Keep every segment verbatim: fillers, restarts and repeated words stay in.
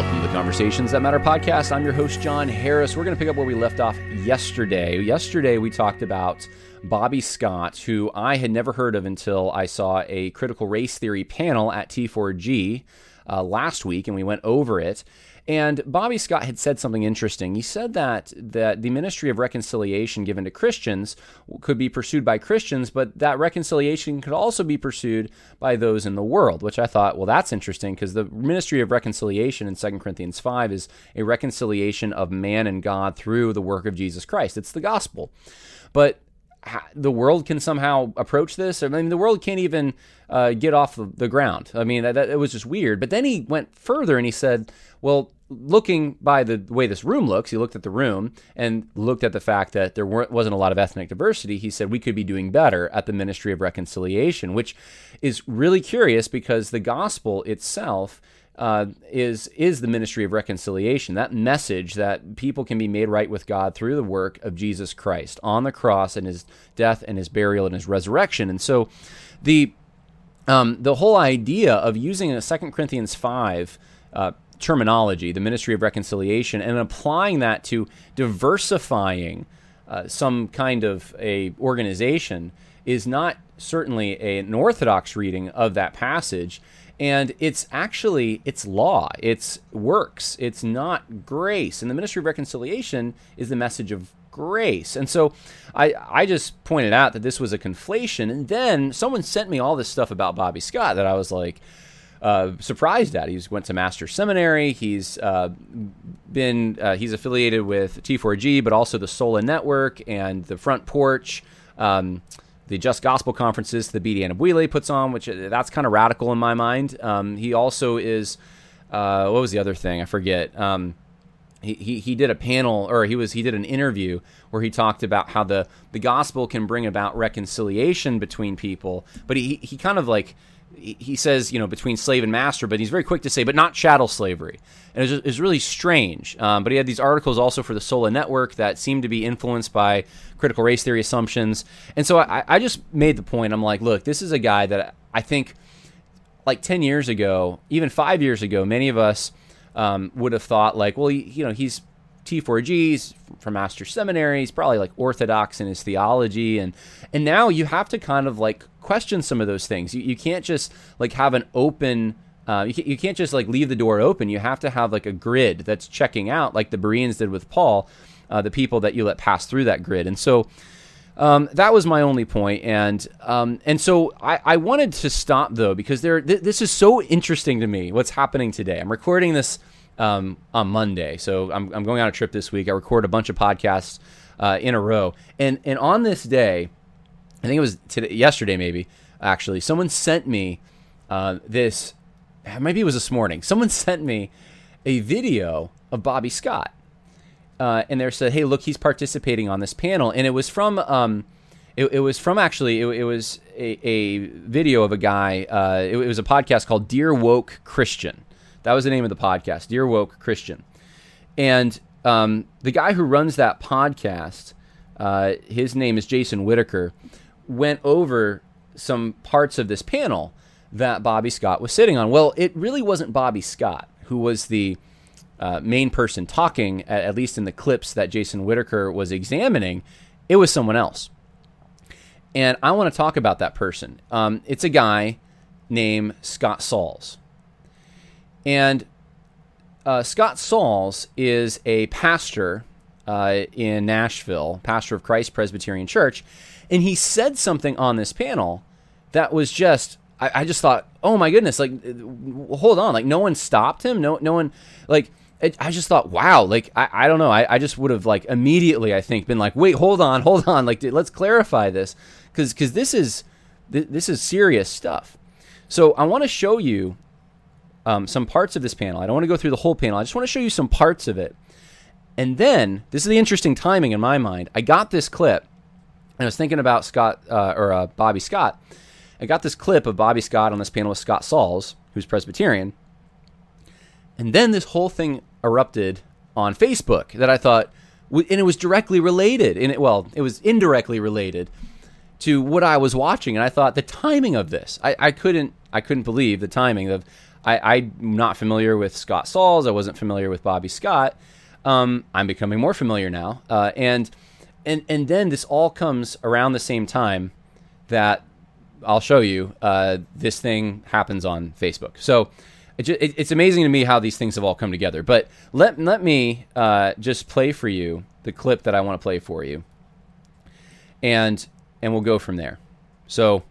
Welcome to the Conversations That Matter podcast. I'm your host, John Harris. We're going to pick up where we left off yesterday. Yesterday, we talked about Bobby Scott, who I had never heard of until I saw a critical race theory panel at T four G uh, last week, and we went over it. And Bobby Scott had said something interesting. He said that, that the ministry of reconciliation given to Christians could be pursued by Christians, but that reconciliation could also be pursued by those in the world, which I thought, well, that's interesting, because the ministry of reconciliation in Second Corinthians five is a reconciliation of man and God through the work of Jesus Christ. It's the gospel. But the world can somehow approach this. I mean, the world can't even uh, get off the, the ground. I mean, that, that it was just weird. But then he went further and he said, well, looking by the way this room looks, he looked at the room and looked at the fact that there weren't, wasn't a lot of ethnic diversity. He said, we could be doing better at the ministry of reconciliation, which is really curious because the gospel itself Uh, is is the ministry of reconciliation, that message that people can be made right with God through the work of Jesus Christ on the cross and his death and his burial and his resurrection. And so the um, the whole idea of using a Second Corinthians five uh, terminology, the ministry of reconciliation, and applying that to diversifying uh, some kind of a organization is not certainly a, an orthodox reading of that passage. And it's actually, it's law, it's works, it's not grace. And the ministry of reconciliation is the message of grace. And so I, I just pointed out that this was a conflation. And then someone sent me all this stuff about Bobby Scott that I was like uh, surprised at. He's went to Master Seminary. He's uh, been, uh, he's affiliated with T four G, but also the Sola Network and the Front Porch. Um The Just Gospel Conferences, the B D. Anyabwile puts on, which that's kind of radical in my mind. Um, he also is, uh, what was the other thing? I forget. Um, he, he he did a panel, or he was he did an interview where he talked about how the, the gospel can bring about reconciliation between people. But he he kind of like he, he says, you know, between slave and master. But he's very quick to say, but not chattel slavery. And it's it really strange. Um, but he had these articles also for the Sola Network that seemed to be influenced by critical race theory assumptions. And so I, I just made the point. I'm like, look, this is a guy that I think like ten years ago, even five years ago, many of us um, would have thought like, well, he, you know, he's T four G's from Master Seminary. He's probably like orthodox in his theology. And, and now you have to kind of like question some of those things. You, you can't just like have an open Uh, you, you can't just like leave the door open. You have to have like a grid that's checking out, like the Bereans did with Paul, uh, the people that you let pass through that grid. And so um, that was my only point. And um, and so I, I wanted to stop though because there th- this is so interesting to me. What's happening today? I'm recording this um, on Monday, so I'm I'm going on a trip this week. I record a bunch of podcasts uh, in a row, and and on this day, I think it was today, yesterday maybe actually, someone sent me uh, this. Maybe it was this morning. Someone sent me a video of Bobby Scott, uh, and they said, "Hey, look, he's participating on this panel." And it was from, um, it, it was from actually, it, it was a, a video of a guy. Uh, it, it was a podcast called Dear Woke Christian. That was the name of the podcast, Dear Woke Christian. And um, the guy who runs that podcast, uh, his name is Jason Whitaker, went over some parts of this panel that Bobby Scott was sitting on. Well, it really wasn't Bobby Scott who was the uh, main person talking, at least in the clips that Jason Whitaker was examining. It was someone else. And I want to talk about that person. Um, it's a guy named Scott Sauls. And uh, Scott Sauls is a pastor uh, in Nashville, pastor of Christ Presbyterian Church. And he said something on this panel that was just, I just thought, oh my goodness, like, hold on, like, no one stopped him, no no one, like, it, I just thought, wow, like, I, I don't know, I, I just would have, like, immediately, I think, been like, wait, hold on, hold on, like, dude, let's clarify this, because because this is, th- this is serious stuff. So I want to show you um, some parts of this panel. I don't want to go through the whole panel, I just want to show you some parts of it, and then, this is the interesting timing in my mind, I got this clip, and I was thinking about Scott, uh, or uh, Bobby Scott. I got this clip of Bobby Scott on this panel with Scott Sauls, who's Presbyterian, and then this whole thing erupted on Facebook that I thought, and it was directly related, and it, well, it was indirectly related to what I was watching, and I thought the timing of this, I, I couldn't, I couldn't believe the timing of I, I'm not familiar with Scott Sauls. I wasn't familiar with Bobby Scott. Um, I'm becoming more familiar now. Uh, and and and then this all comes around the same time that I'll show you uh, this thing happens on Facebook. So it just, it, it's amazing to me how these things have all come together. But let, let me uh, just play for you the clip that I want to play for you. And and we'll go from there. So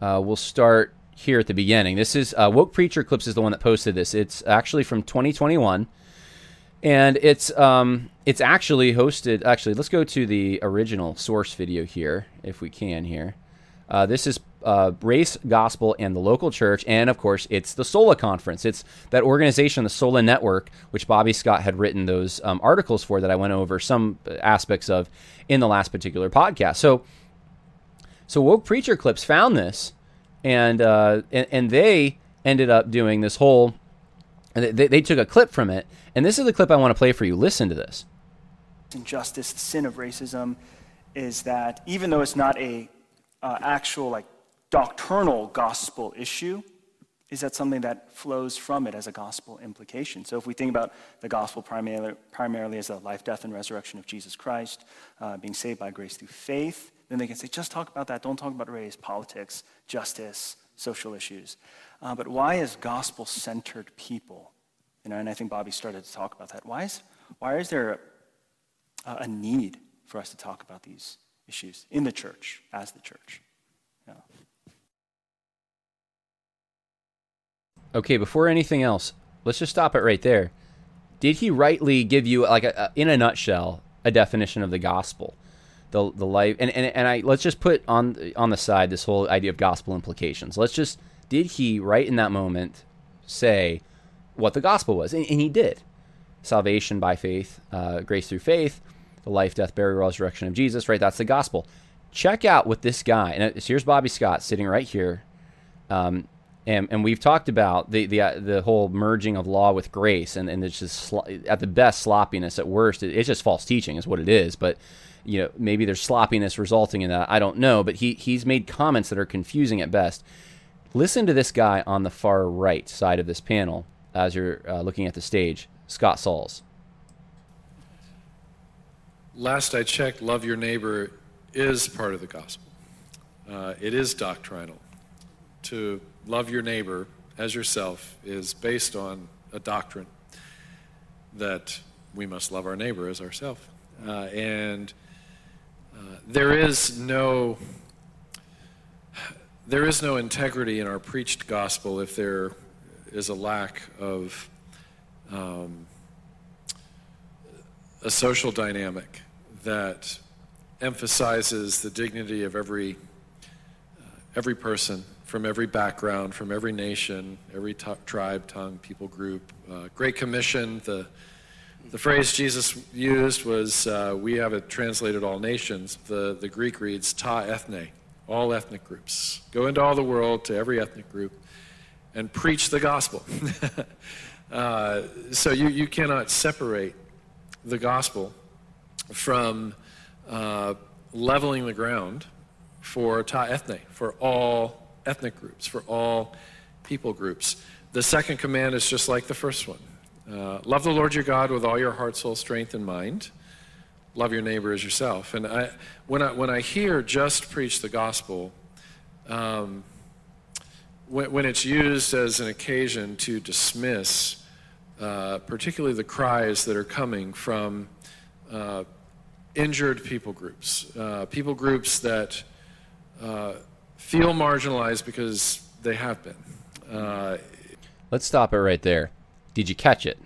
uh, we'll start here at the beginning. This is uh, Woke Preacher Clips is the one that posted this. It's actually from twenty twenty-one. And it's um it's actually hosted. Actually, let's go to the original source video here, if we can. Here, uh, this is uh, race, gospel, and the local church, and of course, it's the Sola Conference. It's that organization, the Sola Network, which Bobby Scott had written those um, articles for that I went over some aspects of in the last particular podcast. So, so Woke Preacher Clips found this, and uh, and, and they ended up doing this whole. And they, they took a clip from it, and this is the clip I want to play for you. Listen to this. Injustice, the sin of racism, is that even though it's not a uh, actual like doctrinal gospel issue, is that something that flows from it as a gospel implication. So if we think about the gospel primarily, primarily as the life, death, and resurrection of Jesus Christ, uh, being saved by grace through faith, then they can say, just talk about that. Don't talk about race, politics, justice, social issues. Uh, but why is gospel-centered people, you know, and I think Bobby started to talk about that. Why is why is there a, a need for us to talk about these issues in the church, as the church? Yeah. Okay, before anything else, let's just stop it right there. Did he rightly give you, like, a, a, in a nutshell, a definition of the gospel? The the life, and, and and I let's just put on on the side this whole idea of gospel implications. Let's just, did he right in that moment say what the gospel was? And, and he did. Salvation by faith, uh, grace through faith, the life, death, burial, resurrection of Jesus. Right, that's the gospel. Check out what this guy, and here's Bobby Scott sitting right here, um, and and we've talked about the the uh, the whole merging of law with grace, and and it's just sl- at the best sloppiness, at worst it, it's just false teaching is what it is, but. You know, maybe there's sloppiness resulting in that. I don't know, but he he's made comments that are confusing at best. Listen to this guy on the far right side of this panel as you're uh, looking at the stage, Scott Sauls. Last I checked, love your neighbor is part of the gospel. Uh, it is doctrinal. To love your neighbor as yourself is based on a doctrine that we must love our neighbor as ourselves. Uh, and... Uh, there is no there is no integrity in our preached gospel if there is a lack of um, a social dynamic that emphasizes the dignity of every uh, every person from every background, from every nation, every t- tribe, tongue, people group. Uh, Great Commission, the The phrase Jesus used was, uh, we have it translated all nations. The, the Greek reads, ta ethne, all ethnic groups. Go into all the world to every ethnic group and preach the gospel. uh, so you, you cannot separate the gospel from uh, leveling the ground for ta ethne, for all ethnic groups, for all people groups. The second command is just like the first one. Uh, love the Lord your God with all your heart, soul, strength, and mind. Love your neighbor as yourself. And I, when I when I hear just preach the gospel, um, when, when it's used as an occasion to dismiss, uh, particularly the cries that are coming from uh, injured people groups, uh, people groups that uh, feel marginalized because they have been. Uh, Let's stop it right there. Did you catch it?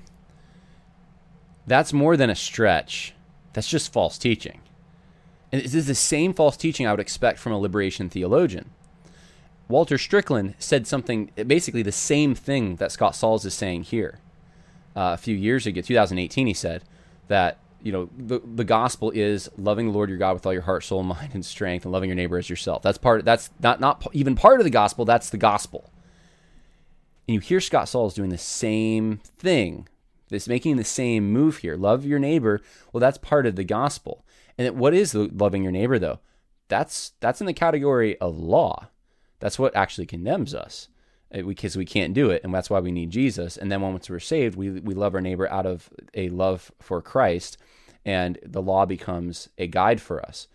That's more than a stretch. That's just false teaching. And this is the same false teaching I would expect from a liberation theologian. Walter Strickland said something, basically the same thing that Scott Sauls is saying here. Uh, a few years ago, two thousand eighteen, he said that, you know, the, the gospel is loving the Lord your God with all your heart, soul, mind, and strength, and loving your neighbor as yourself. That's part. Of, that's not, not even part of the gospel. That's the gospel. And you hear Scott Sauls doing the same thing, this making the same move here. Love your neighbor. Well, that's part of the gospel. And what is loving your neighbor, though? That's that's in the category of law. That's what actually condemns us. because we can't do it, and that's why we need Jesus. And then once we're saved, we we love our neighbor out of a love for Christ, and the law becomes a guide for us.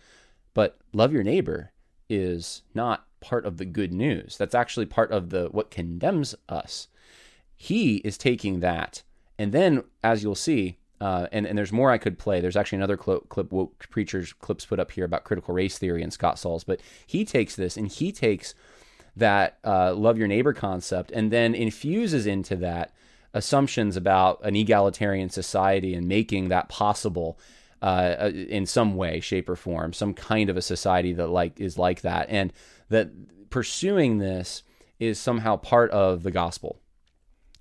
But love your neighbor is not part of the good news. That's actually part of the what condemns us. He is taking that, and then, as you'll see, uh, and, and there's more I could play. There's actually another cl- clip, Woke Preacher's Clips, put up here about critical race theory and Scott Sauls, but he takes this, and he takes that uh, love your neighbor concept and then infuses into that assumptions about an egalitarian society and making that possible uh, in some way, shape, or form, some kind of a society that like is like that. And that pursuing this is somehow part of the gospel.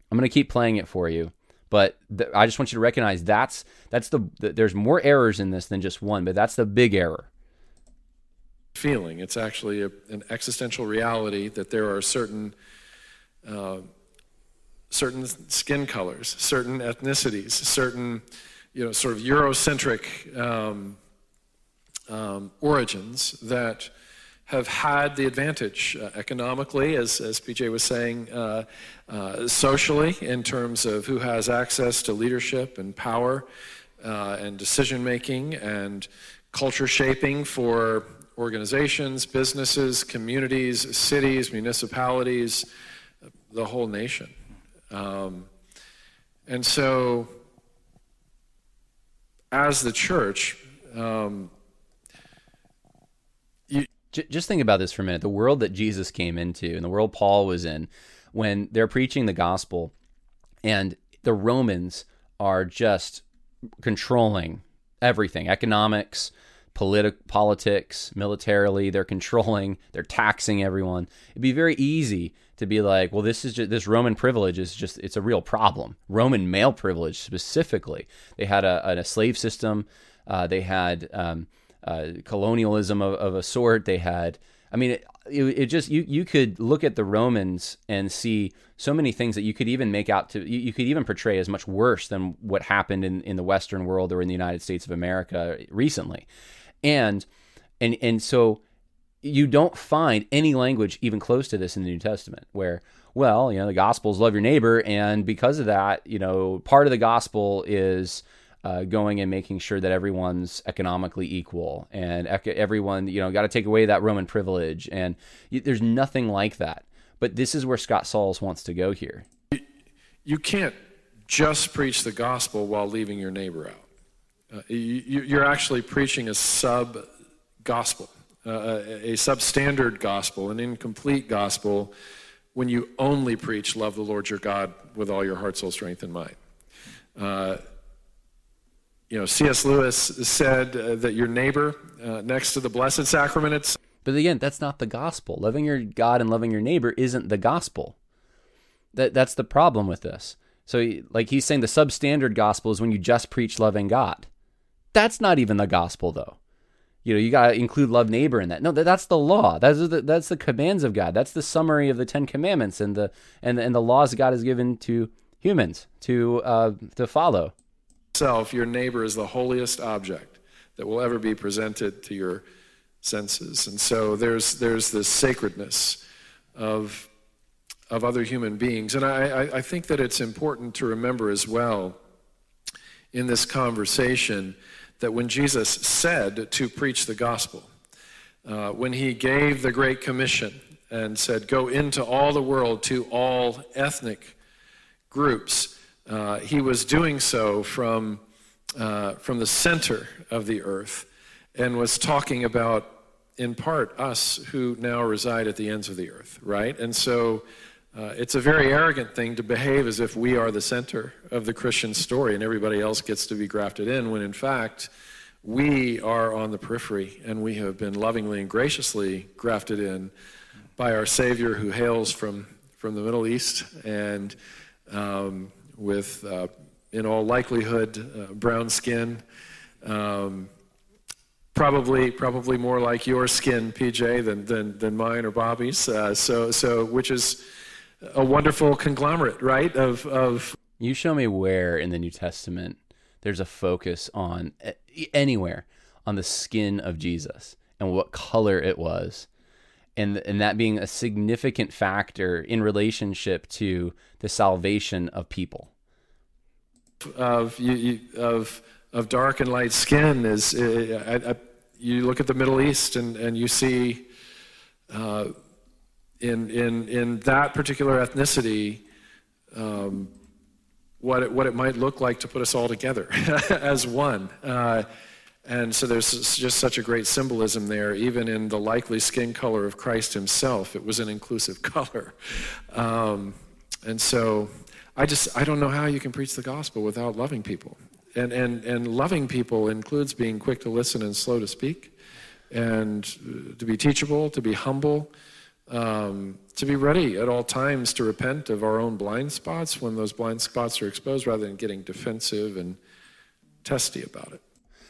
I'm going to keep playing it for you, but th- I just want you to recognize that's that's the, the there's more errors in this than just one, but that's the big error. Feeling. It's actually a, an existential reality that there are certain uh, certain skin colors, certain ethnicities, certain, you know, sort of Eurocentric um, um, origins that have had the advantage uh, economically, as, as P J was saying, uh, uh, socially, in terms of who has access to leadership and power uh, and decision-making and culture shaping for organizations, businesses, communities, cities, municipalities, the whole nation. Um, and so, as the church, um, you- just think about this for a minute. The world that Jesus came into and the world Paul was in, when they're preaching the gospel, and the Romans are just controlling everything, economics, Politic, politics, militarily, they're controlling, they're taxing everyone. It'd be very easy to be like, well, this is just, this Roman privilege is just, it's a real problem. Roman male privilege specifically. They had a, a slave system. Uh, they had um, uh, colonialism of, of a sort. They had, I mean, it, it, it just, you you could look at the Romans and see so many things that you could even make out to, you, you could even portray as much worse than what happened in, in the Western world or in the United States of America recently. And and and so you don't find any language even close to this in the New Testament where, well, you know, the gospel is love your neighbor. And because of that, you know, part of the gospel is uh, going and making sure that everyone's economically equal and everyone, you know, got to take away that Roman privilege. And there's nothing like that. But this is where Scott Sauls wants to go here. You can't just preach the gospel while leaving your neighbor out. Uh, you, you're actually preaching a sub-gospel, uh, a substandard gospel, an incomplete gospel, when you only preach love the Lord your God with all your heart, soul, strength, and mind. Uh, you know, C S. Lewis said uh, that your neighbor uh, next to the Blessed Sacrament... It's- but again, that's not the gospel. Loving your God and loving your neighbor isn't the gospel. That That's the problem with this. So like he's saying the substandard gospel is when you just preach loving God. That's not even the gospel, though. You know, you got to include love neighbor in that. No, that, that's the law. That's the that's the commands of God. That's the summary of the Ten Commandments and the and the, and the laws God has given to humans to uh, to follow. Self, your neighbor is the holiest object that will ever be presented to your senses, and so there's there's this sacredness of of other human beings, and I, I think that it's important to remember as well in this conversation that when Jesus said to preach the gospel, uh, when he gave the Great Commission and said, go into all the world to all ethnic groups, uh, he was doing so from, uh, from the center of the earth and was talking about, in part, us who now reside at the ends of the earth, right? And so uh, it's a very arrogant thing to behave as if we are the center of the Christian story and everybody else gets to be grafted in, when in fact we are on the periphery and we have been lovingly and graciously grafted in by our Savior, who hails from, from the Middle East and um, with, uh, in all likelihood, uh, brown skin, um, Probably, probably more like your skin, P J, than than, than mine or Bobby's. Uh, so, so which is a wonderful conglomerate, right? Of of you show me where in the New Testament there's a focus on anywhere on the skin of Jesus and what color it was, and and that being a significant factor in relationship to the salvation of people. Of you, you, of of dark and light skin is uh, I, I, you look at the Middle East and, and you see uh, in in in that particular ethnicity um, what it, what it might look like to put us all together as one. Uh, and so there's just such a great symbolism there, even in the likely skin color of Christ himself. It was an inclusive color. Um, and so I just, I don't know how you can preach the gospel without loving people. And, and, and loving people includes being quick to listen and slow to speak, and to be teachable, to be humble, um, to be ready at all times to repent of our own blind spots when those blind spots are exposed, rather than getting defensive and testy about it.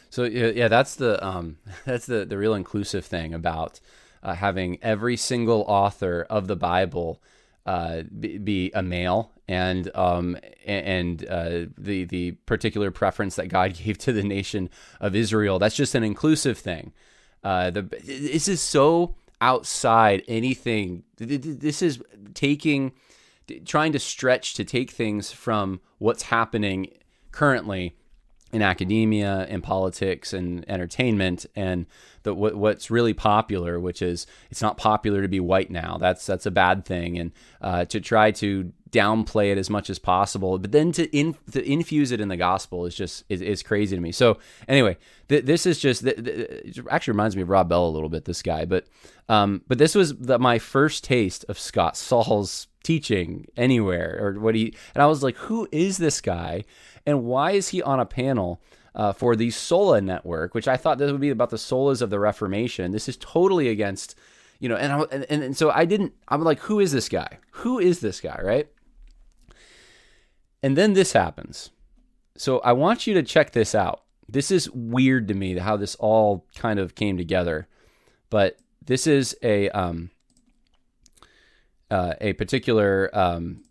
So yeah, that's the um, that's the, the real inclusive thing about uh, having every single author of the Bible uh, be, be a male, and um, and uh, the the particular preference that God gave to the nation of Israel. That's just an inclusive thing. Uh, the this is so outside anything. This is taking, trying to stretch to take things from what's happening currently in academia and politics and entertainment, and the, what, what's really popular, which is it's not popular to be white now. That's that's a bad thing, and uh, to try to downplay it as much as possible, but then to, in, to infuse it in the gospel is just is, is crazy to me. So anyway, th- this is just th- th- it actually reminds me of Rob Bell a little bit. This guy, but um, but this was the, my first taste of Scott Sauls teaching anywhere, or what he and I was like, who is this guy? And why is he on a panel uh, for the Sola Network, which I thought this would be about the solas of the Reformation? This is totally against, you know, and, I, and and so I didn't, I'm like, who is this guy? Who is this guy, right? And then this happens. So I want you to check this out. This is weird to me, how this all kind of came together. But this is a, um, uh, a particular um,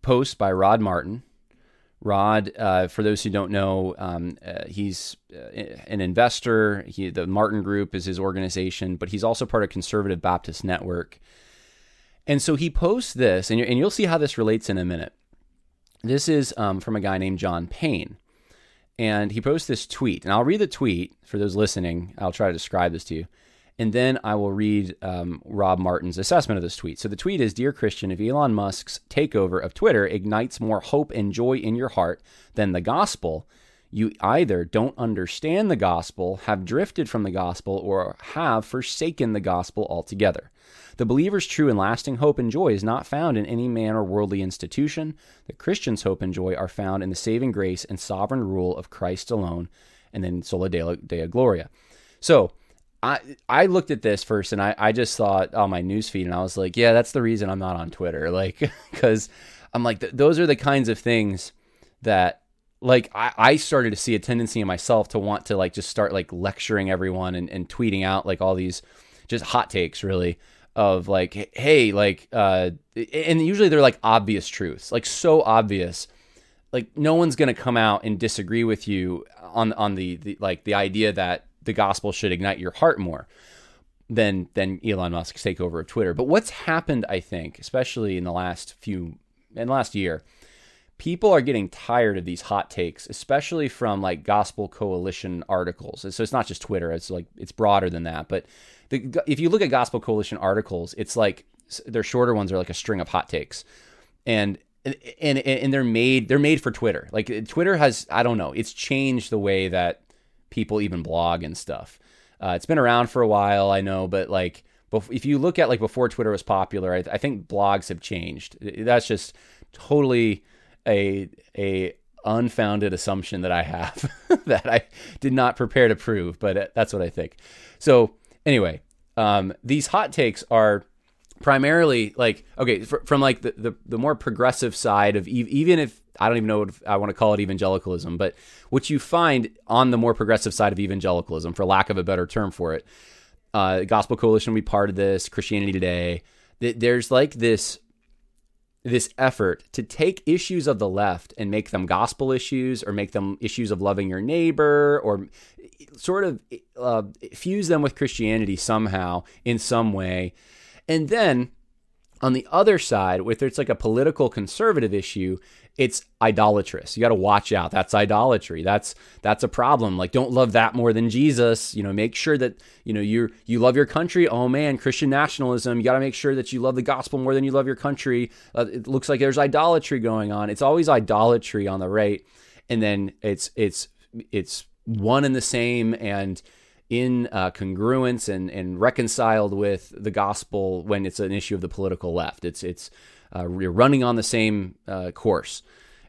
post by Rod Martin. Rod, uh, for those who don't know, um, uh, he's uh, an investor. He, the Martin Group is his organization, but he's also part of Conservative Baptist Network. And so he posts this, and, and you'll see how this relates in a minute. This is um, from a guy named John Payne, and he posts this tweet. And I'll read the tweet for those listening. I'll try to describe this to you. And then I will read um, Rob Martin's assessment of this tweet. So the tweet is, "Dear Christian, if Elon Musk's takeover of Twitter ignites more hope and joy in your heart than the gospel, you either don't understand the gospel, have drifted from the gospel, or have forsaken the gospel altogether. The believer's true and lasting hope and joy is not found in any man or worldly institution. The Christian's hope and joy are found in the saving grace and sovereign rule of Christ alone," and then Sola Deo Gloria. So I I looked at this first, and I, I just saw it on my newsfeed, and I was like, yeah, that's the reason I'm not on Twitter. Like, because I'm like, th- those are the kinds of things that, like, I, I started to see a tendency in myself to want to, like, just start, like, lecturing everyone and, and tweeting out, like, all these just hot takes, really, of, like, hey, like, uh, and usually they're, like, obvious truths, like, so obvious. Like, no one's going to come out and disagree with you on, on the, the, like, the idea that the gospel should ignite your heart more than than Elon Musk's takeover of Twitter. But what's happened, I think, especially in the last few, in the last year, people are getting tired of these hot takes, especially from like Gospel Coalition articles. And so it's not just Twitter; it's like it's broader than that. But the, if you look at Gospel Coalition articles, it's like their shorter ones are like a string of hot takes, and and and, and they're made they're made for Twitter. Like Twitter has, I don't know, it's changed the way that people even blog and stuff. Uh, it's been around for a while, I know, but like if you look at like before Twitter was popular, I, th- I think blogs have changed. That's just totally a a unfounded assumption that I have that I did not prepare to prove, but that's what I think. So anyway, um, these hot takes are primarily like, okay, fr- from like the, the, the more progressive side of ev- even if, I don't even know what I want to call it evangelicalism, but what you find on the more progressive side of evangelicalism, for lack of a better term for it, uh, Gospel Coalition will be part of this, Christianity Today. Th- there's like this, this effort to take issues of the left and make them gospel issues, or make them issues of loving your neighbor, or sort of uh, fuse them with Christianity somehow in some way. And then on the other side, if it's like a political conservative issue, it's idolatrous. You got to watch out. That's idolatry. That's that's a problem. Like, don't love that more than Jesus. You know, make sure that, you know, you you love your country. Oh man, Christian nationalism. You got to make sure that you love the gospel more than you love your country. Uh, it looks like there's idolatry going on. It's always idolatry on the right, and then it's it's it's one and the same and in uh, congruence and, and reconciled with the gospel when it's an issue of the political left. It's it's uh, you're running on the same uh, course.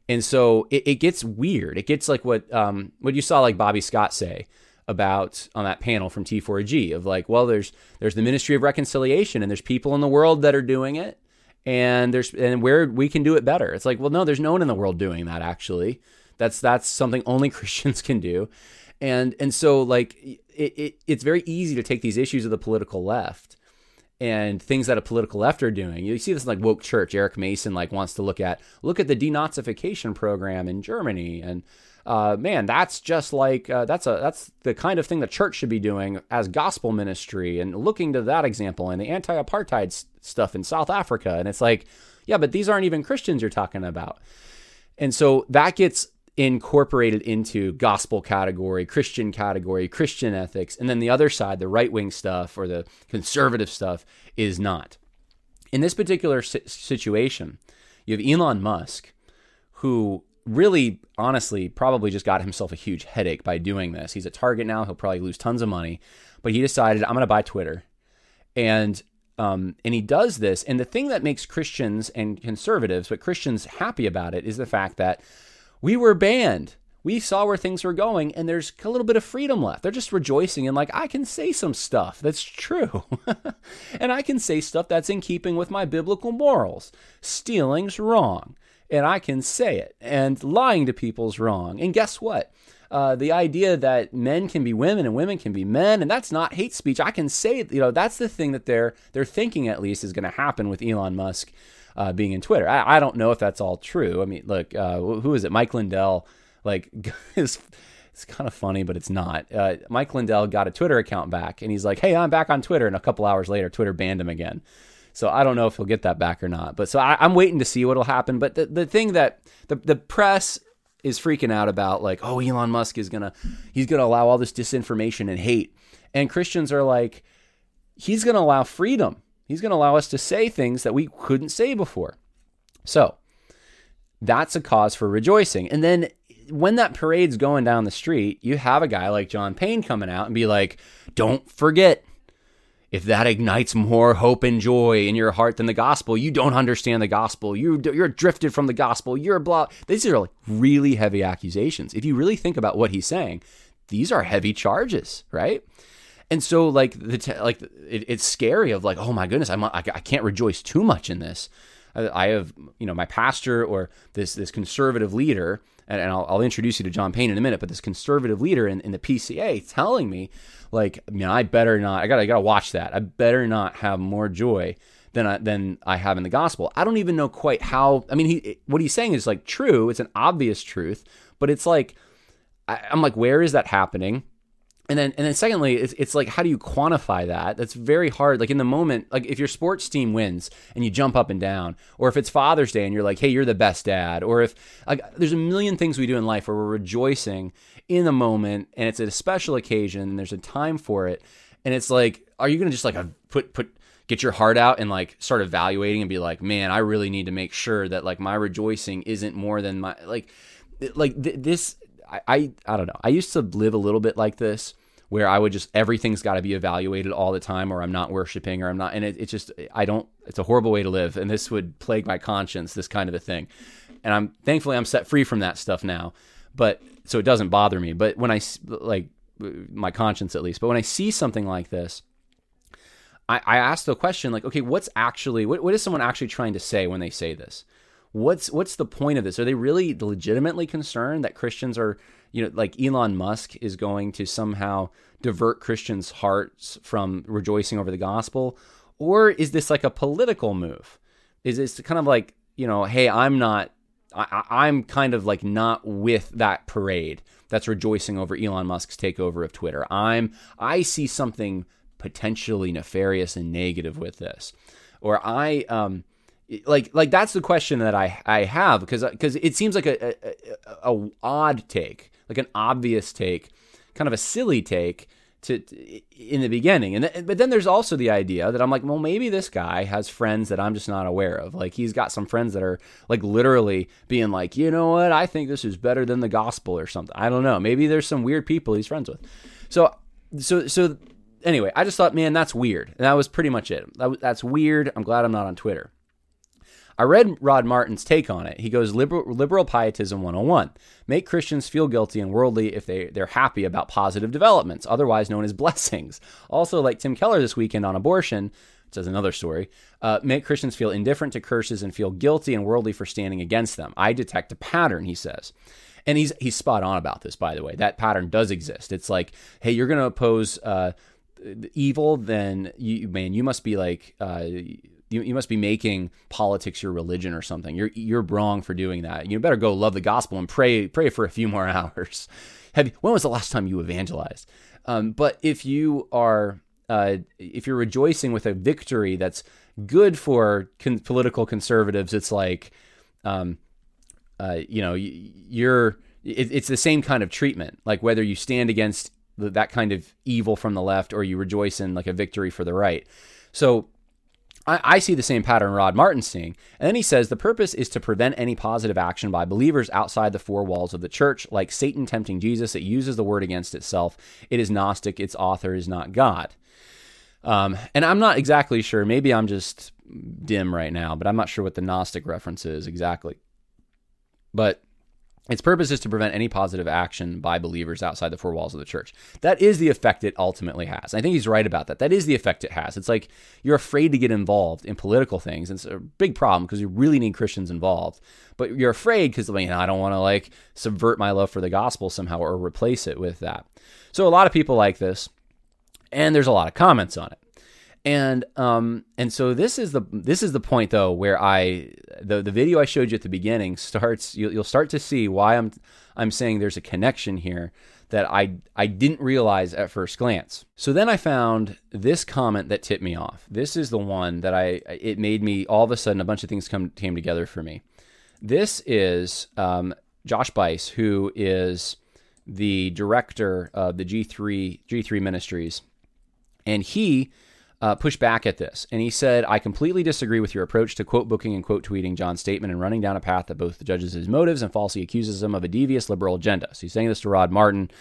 And so it, it gets weird. It gets like what um, what you saw like Bobby Scott say about on that panel from T four G of like, well, there's there's the ministry of reconciliation and there's people in the world that are doing it and there's and where we can do it better. It's like, well, no, there's no one in the world doing that actually. That's that's something only Christians can do. And and so like it, it it's very easy to take these issues of the political left and things that a political left are doing. You see this in like woke church. Eric Mason like wants to look at look at the denazification program in Germany, and uh, man, that's just like uh, that's a that's the kind of thing the church should be doing as gospel ministry, and looking to that example and the anti-apartheid s- stuff in South Africa. And it's like, yeah, but these aren't even Christians you're talking about. And so that gets incorporated into gospel category, Christian category, Christian ethics. And then the other side, the right-wing stuff or the conservative stuff is not. In this particular situation, you have Elon Musk, who really, honestly, probably just got himself a huge headache by doing this. He's at Target now. He'll probably lose tons of money. But he decided, I'm going to buy Twitter. And Um, and he does this. And the thing that makes Christians and conservatives, but Christians happy about it, is the fact that we were banned. We saw where things were going, and there's a little bit of freedom left. They're just rejoicing and like, I can say some stuff that's true. And I can say stuff that's in keeping with my biblical morals. Stealing's wrong, and I can say it. And lying to people's wrong. And guess what? Uh, the idea that men can be women and women can be men, and that's not hate speech. I can say, you know, that's the thing that they're they're thinking at least is going to happen with Elon Musk uh, being in Twitter. I, I don't know if that's all true. I mean, look, uh, who is it? Mike Lindell, like, is it's kind of funny, but it's not. Uh, Mike Lindell got a Twitter account back, and he's like, hey, I'm back on Twitter. And a couple hours later, Twitter banned him again. So I don't know if he'll get that back or not. But so I, I'm waiting to see what'll happen. But the, the thing that the the press is freaking out about, like, oh, Elon Musk is gonna, he's gonna allow all this disinformation and hate. And Christians are like, he's gonna allow freedom. He's gonna allow us to say things that we couldn't say before. So that's a cause for rejoicing. And then when that parade's going down the street, you have a guy like John Payne coming out and be like, don't forget, if that ignites more hope and joy in your heart than the gospel, you don't understand the gospel. You, you're drifted from the gospel. You're blah. These are like really heavy accusations. If you really think about what he's saying, these are heavy charges, right? And so, like, the te- like it, it's scary. Of like, oh my goodness, I'm I, I can't rejoice too much in this. I, I have, you know, my pastor or this this conservative leader, and, and I'll, I'll introduce you to John Payne in a minute. But this conservative leader in, in the P C A telling me, like, I mean, I better not. I gotta, I gotta watch that. I better not have more joy than I, than I have in the gospel. I don't even know quite how. I mean, he what he's saying is like true. It's an obvious truth, but it's like, I, I'm like, where is that happening? And then, and then, secondly, it's it's like, how do you quantify that? That's very hard. Like in the moment, like if your sports team wins and you jump up and down, or if it's Father's Day and you're like, hey, you're the best dad, or if like, there's a million things we do in life where we're rejoicing in the moment, and it's a special occasion, and there's a time for it, and it's like, are you gonna just like put put get your heart out and like start evaluating and be like, man, I really need to make sure that like my rejoicing isn't more than my like like th- this. I, I I don't know. I used to live a little bit like this, where I would just, everything's got to be evaluated all the time, or I'm not worshiping, or I'm not, and it, it's just, I don't, it's a horrible way to live, and this would plague my conscience, this kind of a thing. And I'm, thankfully, I'm set free from that stuff now, but, so it doesn't bother me, but when I, like, my conscience at least, but when I see something like this, I, I ask the question, like, okay, what's actually, what, what is someone actually trying to say when they say this? What's what's the point of this? Are they really legitimately concerned that Christians are, you know, like Elon Musk is going to somehow divert Christians' hearts from rejoicing over the gospel? Or is this like a political move? Is this kind of like, you know, hey, I'm not, I, I'm kind of like not with that parade that's rejoicing over Elon Musk's takeover of Twitter. I'm, I see something potentially nefarious and negative with this? Or I, um, like, like that's the question that I, I have, because because it seems like a, a, a odd take, like an obvious take, kind of a silly take to, to in the beginning. And th- but then there's also the idea that I'm like, well, maybe this guy has friends that I'm just not aware of. Like, he's got some friends that are like literally being like, you know what, I think this is better than the gospel or something. I don't know. Maybe there's some weird people he's friends with. So, so, so. Anyway, I just thought, man, that's weird. And that was pretty much it. That, that's weird. I'm glad I'm not on Twitter. I read Rod Martin's take on it. He goes, liberal, liberal pietism one oh one. Make Christians feel guilty and worldly if they, they're happy about positive developments, otherwise known as blessings. Also, like Tim Keller this weekend on abortion, which is another story, uh, make Christians feel indifferent to curses and feel guilty and worldly for standing against them. I detect a pattern, he says. And he's, he's spot on about this, by the way. That pattern does exist. It's like, hey, you're going to oppose... Uh, evil, then you, man, you must be like, uh, you, you must be making politics your religion or something. You're, you're wrong for doing that. You better go love the gospel and pray, pray for a few more hours. Have you, when was the last time you evangelized? Um, but if you are, uh, if you're rejoicing with a victory that's good for con- political conservatives, it's like, um, uh, you know, you're, it, it's the same kind of treatment. Like whether you stand against that kind of evil from the left, or you rejoice in like a victory for the right. So I, I see the same pattern Rod Martin's seeing. And then he says, the purpose is to prevent any positive action by believers outside the four walls of the church. Like Satan tempting Jesus, it uses the word against itself. It is Gnostic. Its author is not God. Um, and I'm not exactly sure, maybe I'm just dim right now, but I'm not sure what the Gnostic reference is exactly. But its purpose is to prevent any positive action by believers outside the four walls of the church. That is the effect it ultimately has. I think he's right about that. That is the effect it has. It's like you're afraid to get involved in political things. It's a big problem because you really need Christians involved. But you're afraid because, you know, I don't want to like subvert my love for the gospel somehow or replace it with that. So a lot of people like this, and there's a lot of comments on it. And um and so this is the this is the point though where I the the video I showed you at the beginning starts. You'll, you'll start to see why I'm I'm saying there's a connection here that I I didn't realize at first glance. So then I found this comment that tipped me off. This is the one that I it made me all of a sudden a bunch of things come came together for me. This is um, Josh Buice, who is the director of the G three G three Ministries, and he. Uh, push back at this. And he said, I completely disagree with your approach to quote booking and quote tweeting John's statement and running down a path that both judges his motives and falsely accuses him of a devious liberal agenda. So he's saying this to Rod Martin,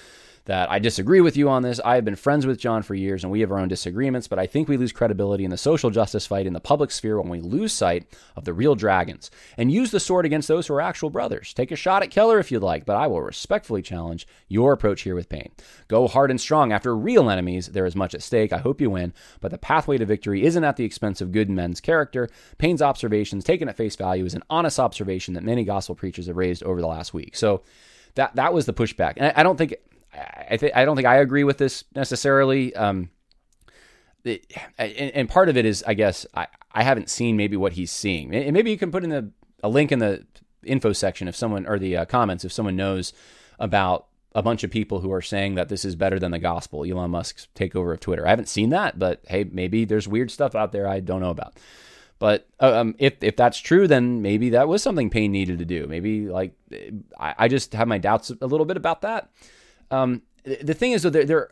that I disagree with you on this. I have been friends with John for years and we have our own disagreements, but I think we lose credibility in the social justice fight in the public sphere when we lose sight of the real dragons and use the sword against those who are actual brothers. Take a shot at Keller if you'd like, but I will respectfully challenge your approach here with Payne. Go hard and strong after real enemies. There is much at stake. I hope you win, but the pathway to victory isn't at the expense of good men's character. Payne's observations taken at face value is an honest observation that many gospel preachers have raised over the last week. So that, that was the pushback. And I, I don't think... I th- I don't think I agree with this necessarily. Um, it, and, and part of it is, I guess, I, I haven't seen maybe what he's seeing. And maybe you can put in the, a link in the info section if someone, or the uh, comments, if someone knows about a bunch of people who are saying that this is better than the gospel, Elon Musk's takeover of Twitter. I haven't seen that, but hey, maybe there's weird stuff out there I don't know about. But um, if if that's true, then maybe that was something Payne needed to do. Maybe like I, I just have my doubts a little bit about that. Um, the thing is, though, there, there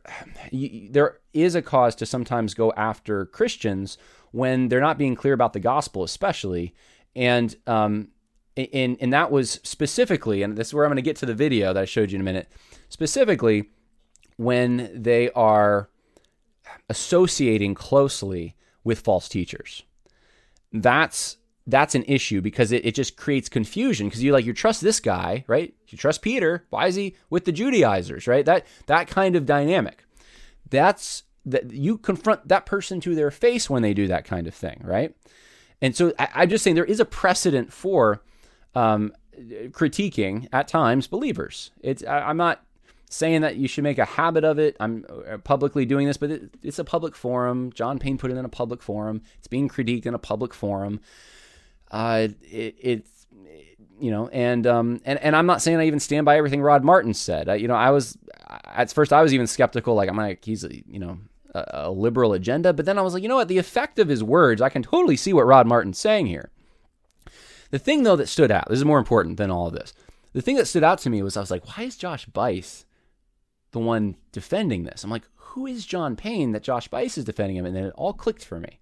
there is a cause to sometimes go after Christians when they're not being clear about the gospel, especially, and um, and and that was specifically, and this is where I'm going to get to the video that I showed you in a minute, specifically when they are associating closely with false teachers. That's that's an issue because it, it just creates confusion because you like, you trust this guy, right? You trust Peter. Why is he with the Judaizers, right? That, that kind of dynamic. That's that you confront that person to their face when they do that kind of thing. Right. And so I, I'm just saying there is a precedent for, um, critiquing at times believers. It's, I, I'm not saying that you should make a habit of it. I'm publicly doing this, but it, it's a public forum. John Payne put it in a public forum. It's being critiqued in a public forum. Uh, it, it's, it, you know, and, um, and, and I'm not saying I even stand by everything Rod Martin said. I, you know, I was, at first I was even skeptical, like I'm like, he's, you know, a, a liberal agenda. But then I was like, you know what? The effect of his words, I can totally see what Rod Martin's saying here. The thing, though, that stood out, this is more important than all of this. The thing that stood out to me was I was like, why is Josh Buice the one defending this? I'm like, who is John Payne that Josh Buice is defending him? And then it all clicked for me.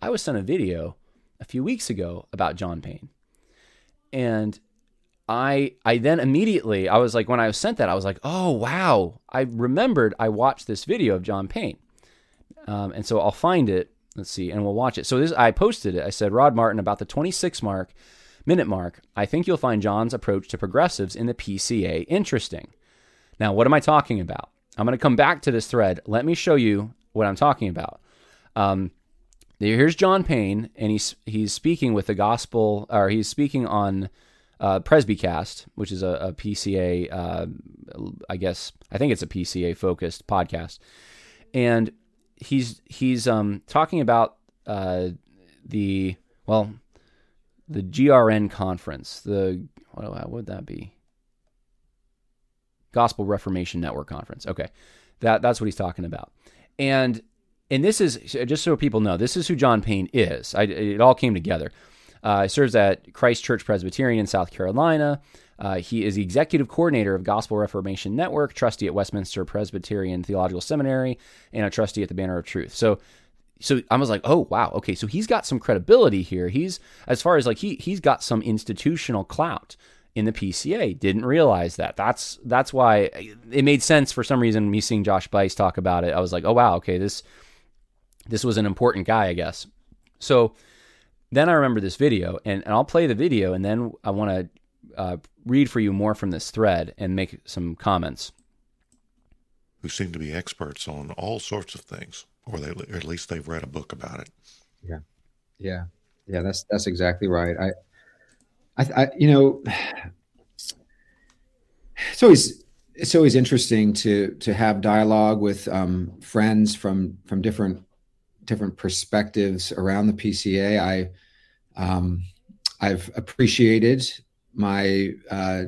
I was sent a video a few weeks ago about John Payne. And I I then immediately, I was like, when I was sent that, I was like, oh, wow. I remembered I watched this video of John Payne. Um, and so I'll find it. Let's see, and we'll watch it. So this, I posted it. I said, Rod Martin, about the twenty-six minute mark, I think you'll find John's approach to progressives in the P C A interesting. Now, what am I talking about? I'm going to come back to this thread. Let me show you what I'm talking about. Um, here's John Payne, and he's he's speaking with the gospel, or he's speaking on uh, PresbyCast, which is a, a P C A, uh, I guess, I think it's a P C A-focused podcast, and He's he's um, talking about uh, the well, the G R N conference. The what would that be? Gospel Reformation Network conference. Okay, that that's what he's talking about. And and this is just so people know, this is who John Payne is. I, it all came together. Uh, he serves at Christ Church Presbyterian in South Carolina. Uh, he is the executive coordinator of Gospel Reformation Network, trustee at Westminster Presbyterian Theological Seminary, and a trustee at the Banner of Truth. So, so I was like, oh wow, okay. So he's got some credibility here. He's as far as like he he's got some institutional clout in the P C A. Didn't realize that. That's that's why it made sense for some reason. Me seeing Josh Buice talk about it, I was like, oh wow, okay. This this was an important guy, I guess. So then I remember this video, and, and I'll play the video, and then I want to. Uh, read for you more from this thread and make some comments. Who seem to be experts on all sorts of things, or they or at least they've read a book about it. Yeah, yeah, yeah. That's that's exactly right. I, I, I you know, it's always it's always interesting to to have dialogue with um, friends from from different different perspectives around the P C A. I um, I've appreciated my uh,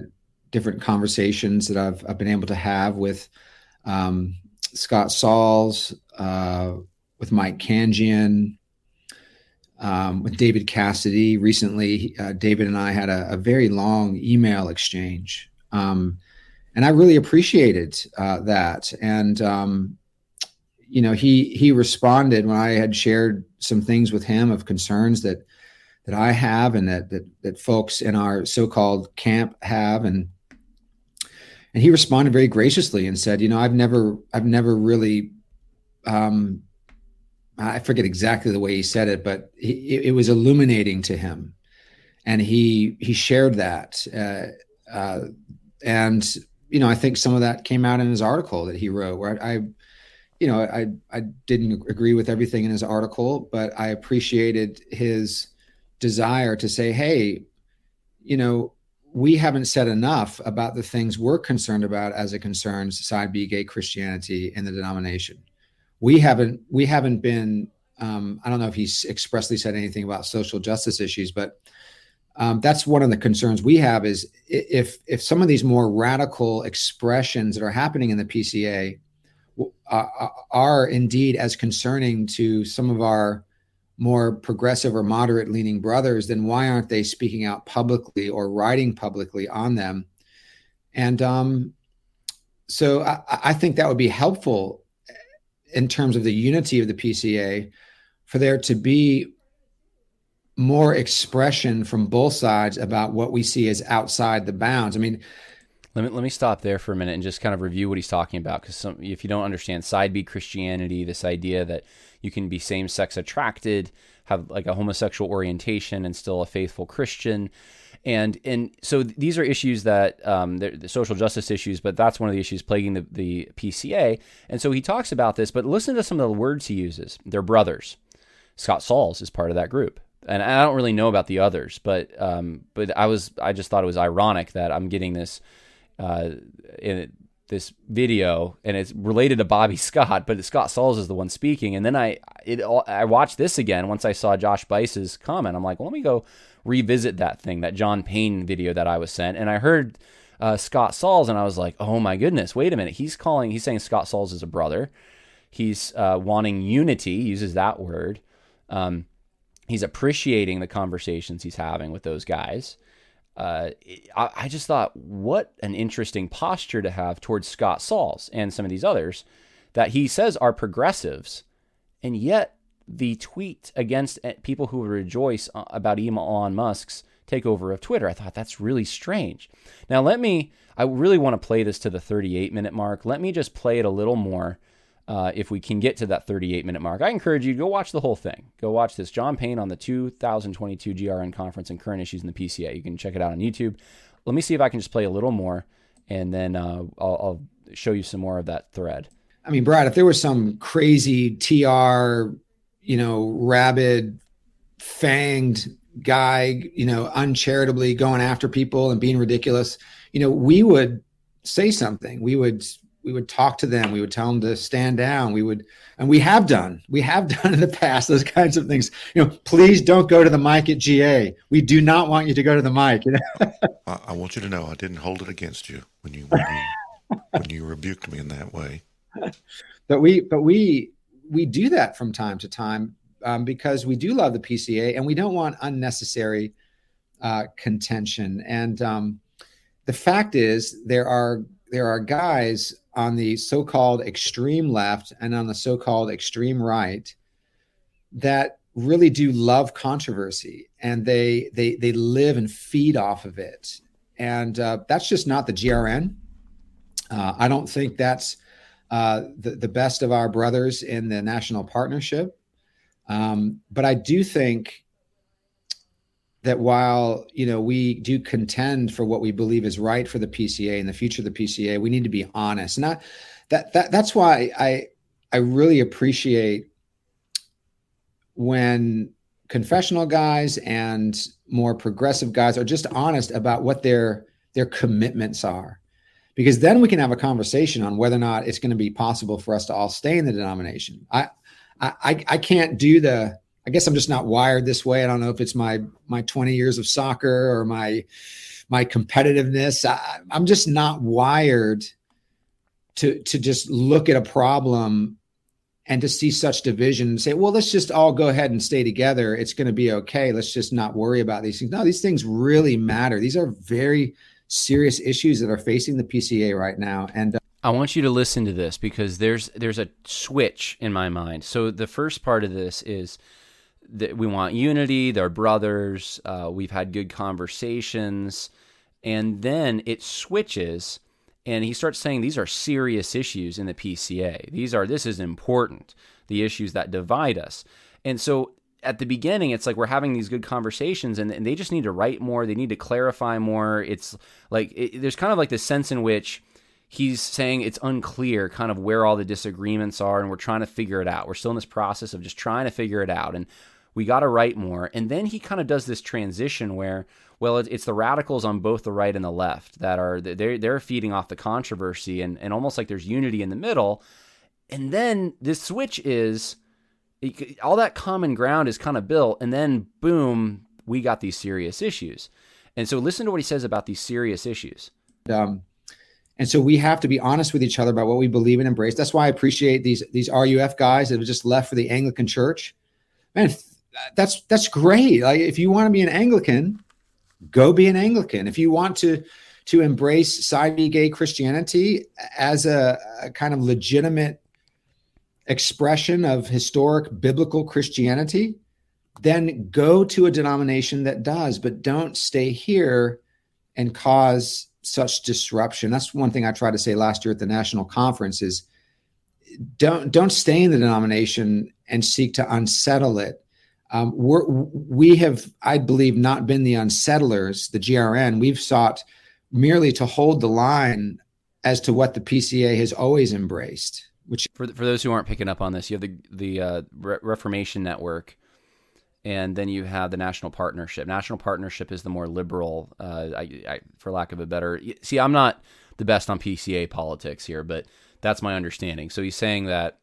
different conversations that I've, I've been able to have with um, Scott Sauls, uh, with Mike Kangian, um, with David Cassidy. Recently, uh, David and I had a, a very long email exchange. Um, and I really appreciated uh, that. And, um, you know, he, he responded when I had shared some things with him of concerns that that I have and that, that that folks in our so-called camp have. And and he responded very graciously and said, you know, I've never, I've never really, um, I forget exactly the way he said it, but he, it was illuminating to him. And he, he shared that. Uh, uh, and, you know, I think some of that came out in his article that he wrote, where I, I you know, I, I didn't agree with everything in his article, but I appreciated his desire to say, hey, you know, we haven't said enough about the things we're concerned about as it concerns side B gay Christianity in the denomination. We haven't, we haven't been, um, I don't know if he's expressly said anything about social justice issues, but um, that's one of the concerns we have is if, if some of these more radical expressions that are happening in the P C A uh, are indeed as concerning to some of our more progressive or moderate leaning brothers, then why aren't they speaking out publicly or writing publicly on them? And um, so I, I think that would be helpful in terms of the unity of the P C A for there to be more expression from both sides about what we see as outside the bounds. I mean, Let me let me stop there for a minute and just kind of review what he's talking about, because if you don't understand side B Christianity, this idea that you can be same-sex attracted, have like a homosexual orientation, and still a faithful Christian, and and so these are issues that um, they're the social justice issues, but that's one of the issues plaguing the, the P C A, and so he talks about this. But listen to some of the words he uses. They're brothers. Scott Sauls is part of that group. And I don't really know about the others, but um, but I was I just thought it was ironic that I'm getting this. Uh, in it, this video, and it's related to Bobby Scott, but Scott Sauls is the one speaking. And then I it all, I watched this again once I saw Josh Buice's comment. I'm like, well, let me go revisit that thing, that John Payne video that I was sent. And I heard uh, Scott Sauls, and I was like, oh my goodness, wait a minute. He's calling, he's saying Scott Sauls is a brother. He's uh, wanting unity, uses that word. Um, he's appreciating the conversations he's having with those guys. Uh, I, I just thought, what an interesting posture to have towards Scott Sauls and some of these others that he says are progressives, and yet the tweet against people who rejoice about Elon Musk's takeover of Twitter. I thought, that's really strange. Now let me, I really want to play this to the thirty-eight minute mark. Let me just play it a little more uh, if we can get to that thirty-eight minute mark. I encourage you to go watch the whole thing. Go watch this. John Payne on the two thousand twenty-two G R N Conference and Current Issues in the P C A. You can check it out on YouTube. Let me see if I can just play a little more, and then uh, I'll, I'll show you some more of that thread. I mean, Brad, if there was some crazy T R, you know, rabid, fanged guy, you know, uncharitably going after people and being ridiculous, you know, we would say something. We would we would talk to them. We would tell them to stand down. We would, and we have done. We have done in the past those kinds of things. You know, please don't go to the mic at G A. We do not want you to go to the mic. You know, I, I want you to know I didn't hold it against you when you when you, when you rebuked me in that way. But we but we we do that from time to time. Um, because we do love the P C A and we don't want unnecessary uh, contention. And um, the fact is, there are there are guys on the so-called extreme left and on the so-called extreme right that really do love controversy, and they they they live and feed off of it. And uh, that's just not the G R N. Uh, I don't think that's uh, the, the best of our brothers in the National Partnership. Um, but I do think that while, you know, we do contend for what we believe is right for the P C A and the future of the P C A, we need to be honest. And I, that, that, that's why I, I really appreciate when confessional guys and more progressive guys are just honest about what their, their commitments are, because then we can have a conversation on whether or not it's going to be possible for us to all stay in the denomination. I, I, I can't do the, I guess I'm just not wired this way. I don't know if it's my, my twenty years of soccer or my, my competitiveness. I, I'm just not wired to, to just look at a problem and to see such division and say, well, let's just all go ahead and stay together. It's going to be okay. Let's just not worry about these things. No, these things really matter. These are very serious issues that are facing the P C A right now. And uh, I want you to listen to this, because there's there's a switch in my mind. So the first part of this is that we want unity, they're brothers, uh, we've had good conversations, and then it switches, and he starts saying these are serious issues in the P C A. These are this is important, the issues that divide us. And so at the beginning, it's like we're having these good conversations, and, and they just need to write more, they need to clarify more. It's like it, there's kind of like this sense in which he's saying it's unclear kind of where all the disagreements are, and we're trying to figure it out. We're still in this process of just trying to figure it out, and we got to write more. And then he kind of does this transition where, well, it's the radicals on both the right and the left that are, they're, they're feeding off the controversy, and, and almost like there's unity in the middle. And then this switch is, all that common ground is kind of built, and then boom, we got these serious issues. And so listen to what he says about these serious issues. Um. And so we have to be honest with each other about what we believe and embrace. That's why I appreciate these these R U F guys that have just left for the Anglican Church. Man, that's that's great. Like, if you want to be an Anglican, go be an Anglican. If you want to to embrace side B gay Christianity as a, a kind of legitimate expression of historic biblical Christianity, then go to a denomination that does, but don't stay here and cause such disruption. That's one thing I tried to say last year at the national conference is don't, don't stay in the denomination and seek to unsettle it. Um, we're, we have, I believe, not been the unsettlers, the G R N. We've sought merely to hold the line as to what the P C A has always embraced. Which, for, for those who aren't picking up on this, you have the, the uh, Re- Reformation Network, and then you have the National Partnership. National Partnership is the more liberal, uh, I, I, for lack of a better... See, I'm not the best on P C A politics here, but that's my understanding. So he's saying that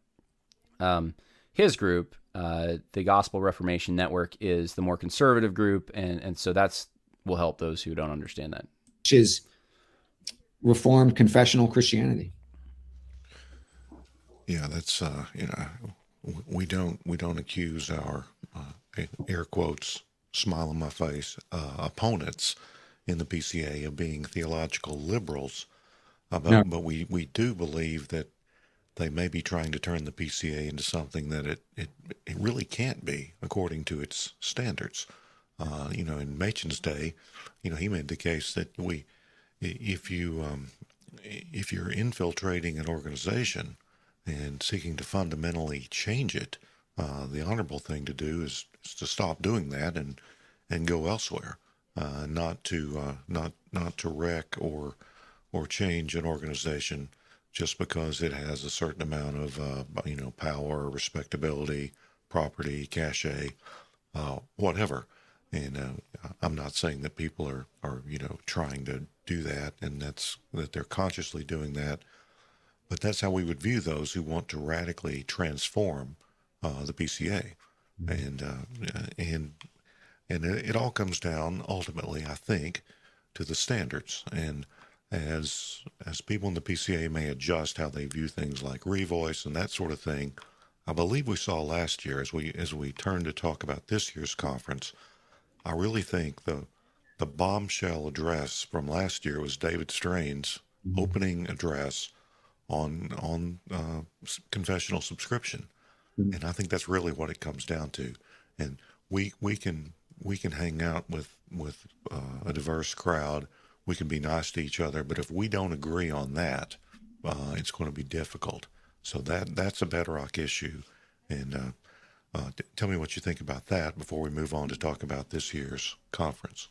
um, his group, uh, the Gospel Reformation Network, is the more conservative group, and, and so that's will help those who don't understand that. Which is Reformed confessional Christianity. Yeah, that's uh, you know, we don't we don't accuse our uh, air quotes smile on my face uh, opponents in the P C A of being theological liberals, uh, but, no. but we we do believe that they may be trying to turn the P C A into something that it it, it really can't be according to its standards. Uh, you know, in Machen's day, you know, he made the case that we, if you um, if you're infiltrating an organization and seeking to fundamentally change it, uh, the honorable thing to do is, is to stop doing that and and go elsewhere, uh, not to uh, not not to wreck or or change an organization just because it has a certain amount of uh, you know power, respectability, property, cachet, uh, whatever. And uh, I'm not saying that people are, are, you know, trying to do that, and that's that they're consciously doing that, but that's how we would view those who want to radically transform uh, the P C A, and uh, and and it all comes down ultimately, I think, to the standards. And as as people in the P C A may adjust how they view things like Revoice and that sort of thing, I believe we saw last year as we as we turned to talk about this year's conference. I really think the the bombshell address from last year was David Strain's opening address on on uh, confessional subscription, and I think that's really what it comes down to. And we we can we can hang out with with uh, a diverse crowd. We can be nice to each other, but if we don't agree on that, uh, it's going to be difficult. So that that's a bedrock issue, and. Uh, Uh, t- tell me what you think about that before we move on to talk about this year's conference.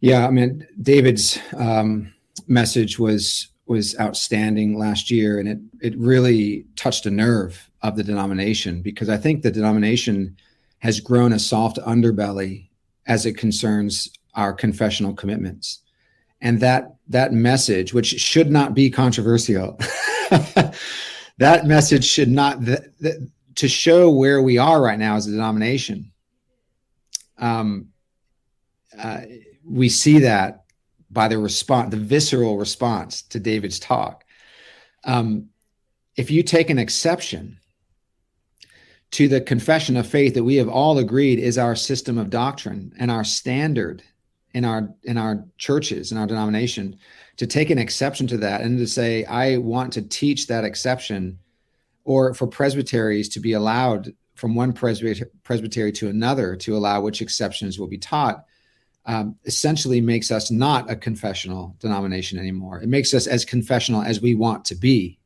Yeah, I mean, David's um, message was was outstanding last year, and it it really touched a nerve of the denomination, because I think the denomination has grown a soft underbelly as it concerns our confessional commitments. And that that message, which should not be controversial, that message should not... Th- th- to show where we are right now as a denomination. Um, uh, we see that by the response, the visceral response to David's talk. Um, if you take an exception to the confession of faith that we have all agreed is our system of doctrine and our standard in our, in our churches, in our denomination, to take an exception to that and to say, I want to teach that exception, or for presbyteries to be allowed from one presbyter- presbytery to another to allow which exceptions will be taught, um, essentially makes us not a confessional denomination anymore. It makes us as confessional as we want to be,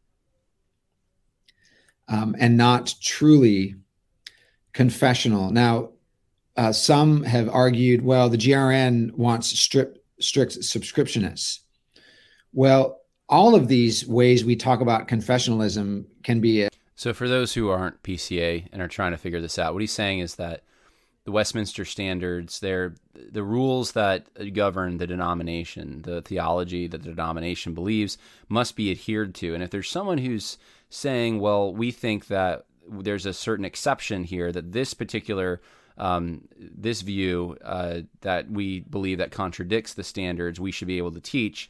um, and not truly confessional. Now, uh, some have argued, well, the G R N wants strip, strict subscriptionists. Well, all of these ways we talk about confessionalism can be a- So for those who aren't P C A and are trying to figure this out, what he's saying is that the Westminster standards, they're the rules that govern the denomination, the theology that the denomination believes, must be adhered to. And if there's someone who's saying, well, we think that there's a certain exception here, that this particular um, this view uh, that we believe that contradicts the standards, we should be able to teach.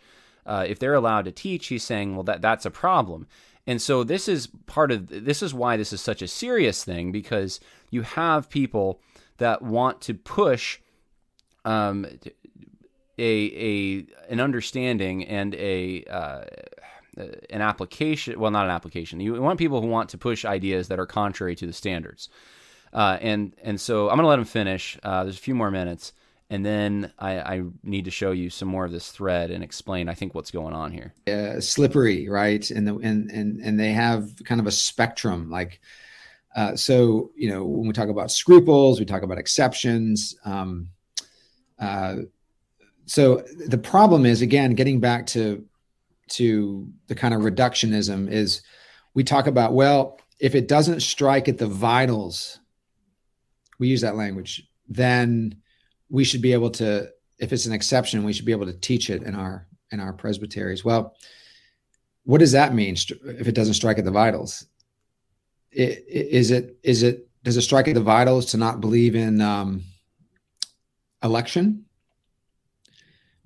Uh, if they're allowed to teach, he's saying, well, that that's a problem. And so this is part of this is why this is such a serious thing, because you have people that want to push um, a a an understanding and a uh, an application. Well, not an application. You want people who want to push ideas that are contrary to the standards. Uh, and and so I'm going to let him finish. Uh, there's a few more minutes. And then I, I need to show you some more of this thread and explain, I think, what's going on here. Uh, slippery, right? And the and and and they have kind of a spectrum. Like, uh, so you know, when we talk about scruples, we talk about exceptions. Um, uh, so the problem is, again, getting back to to the kind of reductionism is, we talk about, well, if it doesn't strike at the vitals, we use that language, then we should be able to, if it's an exception, we should be able to teach it in our in our presbyteries. Well, what does that mean if it doesn't strike at the vitals? Is it is it does it strike at the vitals to not believe in um, election?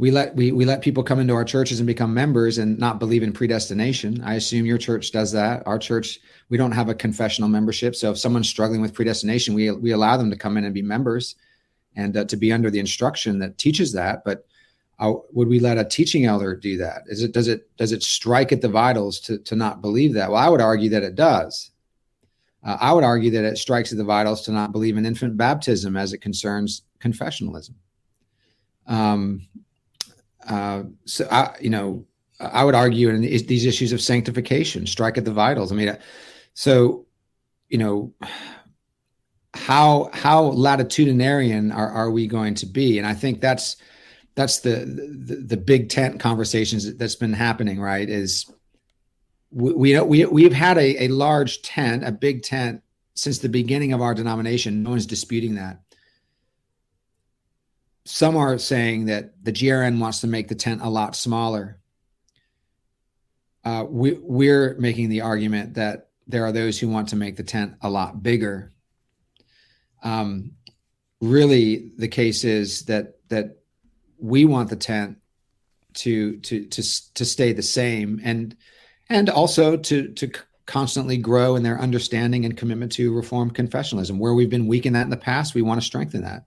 we let we we let people come into our churches and become members and not believe in predestination. I assume your church does that. Our church, we don't have a confessional membership. So if someone's struggling with predestination, we we allow them to come in and be members and uh, to be under the instruction that teaches that. But uh, would we let a teaching elder do that? Is it does it does it strike at the vitals to to not believe that? Well, I would argue that it does. Uh, I would argue that it strikes at the vitals to not believe in infant baptism as it concerns confessionalism. Um, uh, so, I, you know, I would argue in these issues of sanctification strike at the vitals. I mean, so, you know, how how latitudinarian are, are we going to be? And I think that's that's the the, the big tent conversations that's been happening, right? Is We we we've had a, a large tent, a big tent, since the beginning of our denomination. No one's disputing that. Some are saying that the G R N wants to make the tent a lot smaller. Uh, we we're making the argument that there are those who want to make the tent a lot bigger. Um, really, the case is that that we want the tent to to to to stay the same and. And also to to constantly grow in their understanding and commitment to Reformed confessionalism. Where we've been weak in that in the past, we want to strengthen that.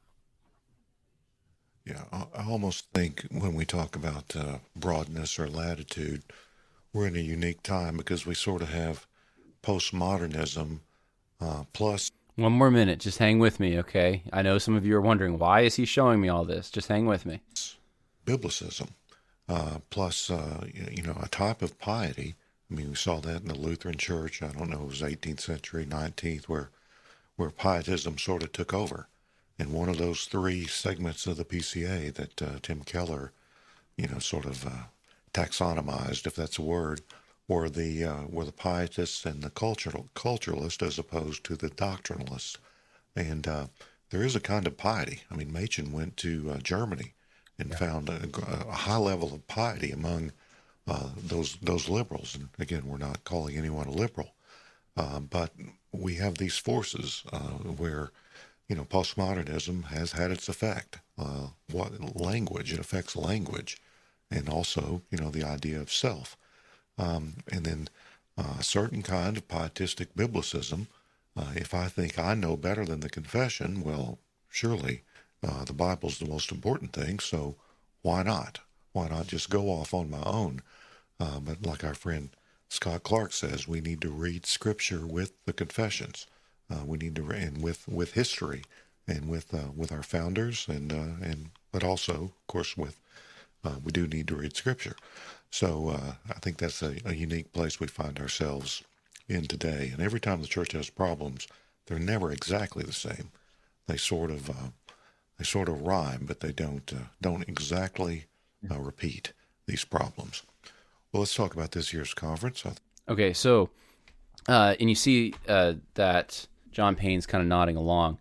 Yeah, I almost think when we talk about uh, broadness or latitude, we're in a unique time because we sort of have postmodernism uh, plus... One more minute. Just hang with me, okay? I know some of you are wondering, why is he showing me all this? Just hang with me. Biblicism uh, plus, uh, you know, a type of piety. I mean, we saw that in the Lutheran Church. I don't know, it was eighteenth century, nineteenth, where where pietism sort of took over. And one of those three segments of the P C A that uh, Tim Keller, you know, sort of uh, taxonomized, if that's a word, were the uh, were the pietists and the cultural culturalists as opposed to the doctrinalists. And uh, there is a kind of piety. I mean, Machen went to uh, Germany and yeah. found a, a high level of piety among Uh, those those liberals, and again, we're not calling anyone a liberal, uh, but we have these forces uh, where, you know, postmodernism has had its effect. Uh, what language? It affects language, and also, you know, the idea of self, um, and then uh, a certain kind of pietistic biblicism. Uh, if I think I know better than the confession, well, surely uh, the Bible's the most important thing. So why not? Why not just go off on my own? Uh, but like our friend Scott Clark says, we need to read Scripture with the confessions. Uh, we need to, and with, with history, and with uh, with our founders, and uh, and but also, of course, with uh, we do need to read Scripture. So uh, I think that's a, a unique place we find ourselves in today. And every time the church has problems, they're never exactly the same. They sort of uh, they sort of rhyme, but they don't uh, don't exactly. Uh, repeat these problems. Well, let's talk about this year's conference. Okay, so, uh, and you see uh, that John Payne's kind of nodding along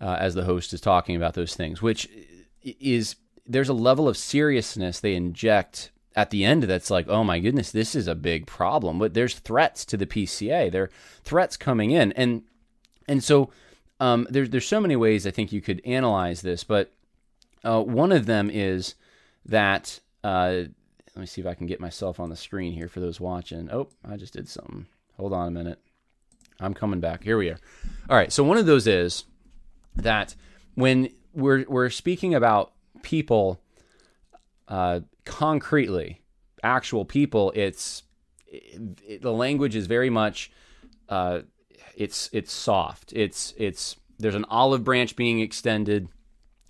uh, as the host is talking about those things, which is, there's a level of seriousness they inject at the end that's like, oh my goodness, this is a big problem. But there's threats to the P C A. There are threats coming in. And and so um, there, there's so many ways I think you could analyze this, but uh, one of them is that, uh, let me see if I can get myself on the screen here for those watching. Oh, I just did something. Hold on a minute. I'm coming back. Here we are. All right, so one of those is that when we're we're speaking about people uh, concretely, actual people, it's it, it, the language is very much, uh, it's it's soft. It's it's there's an olive branch being extended.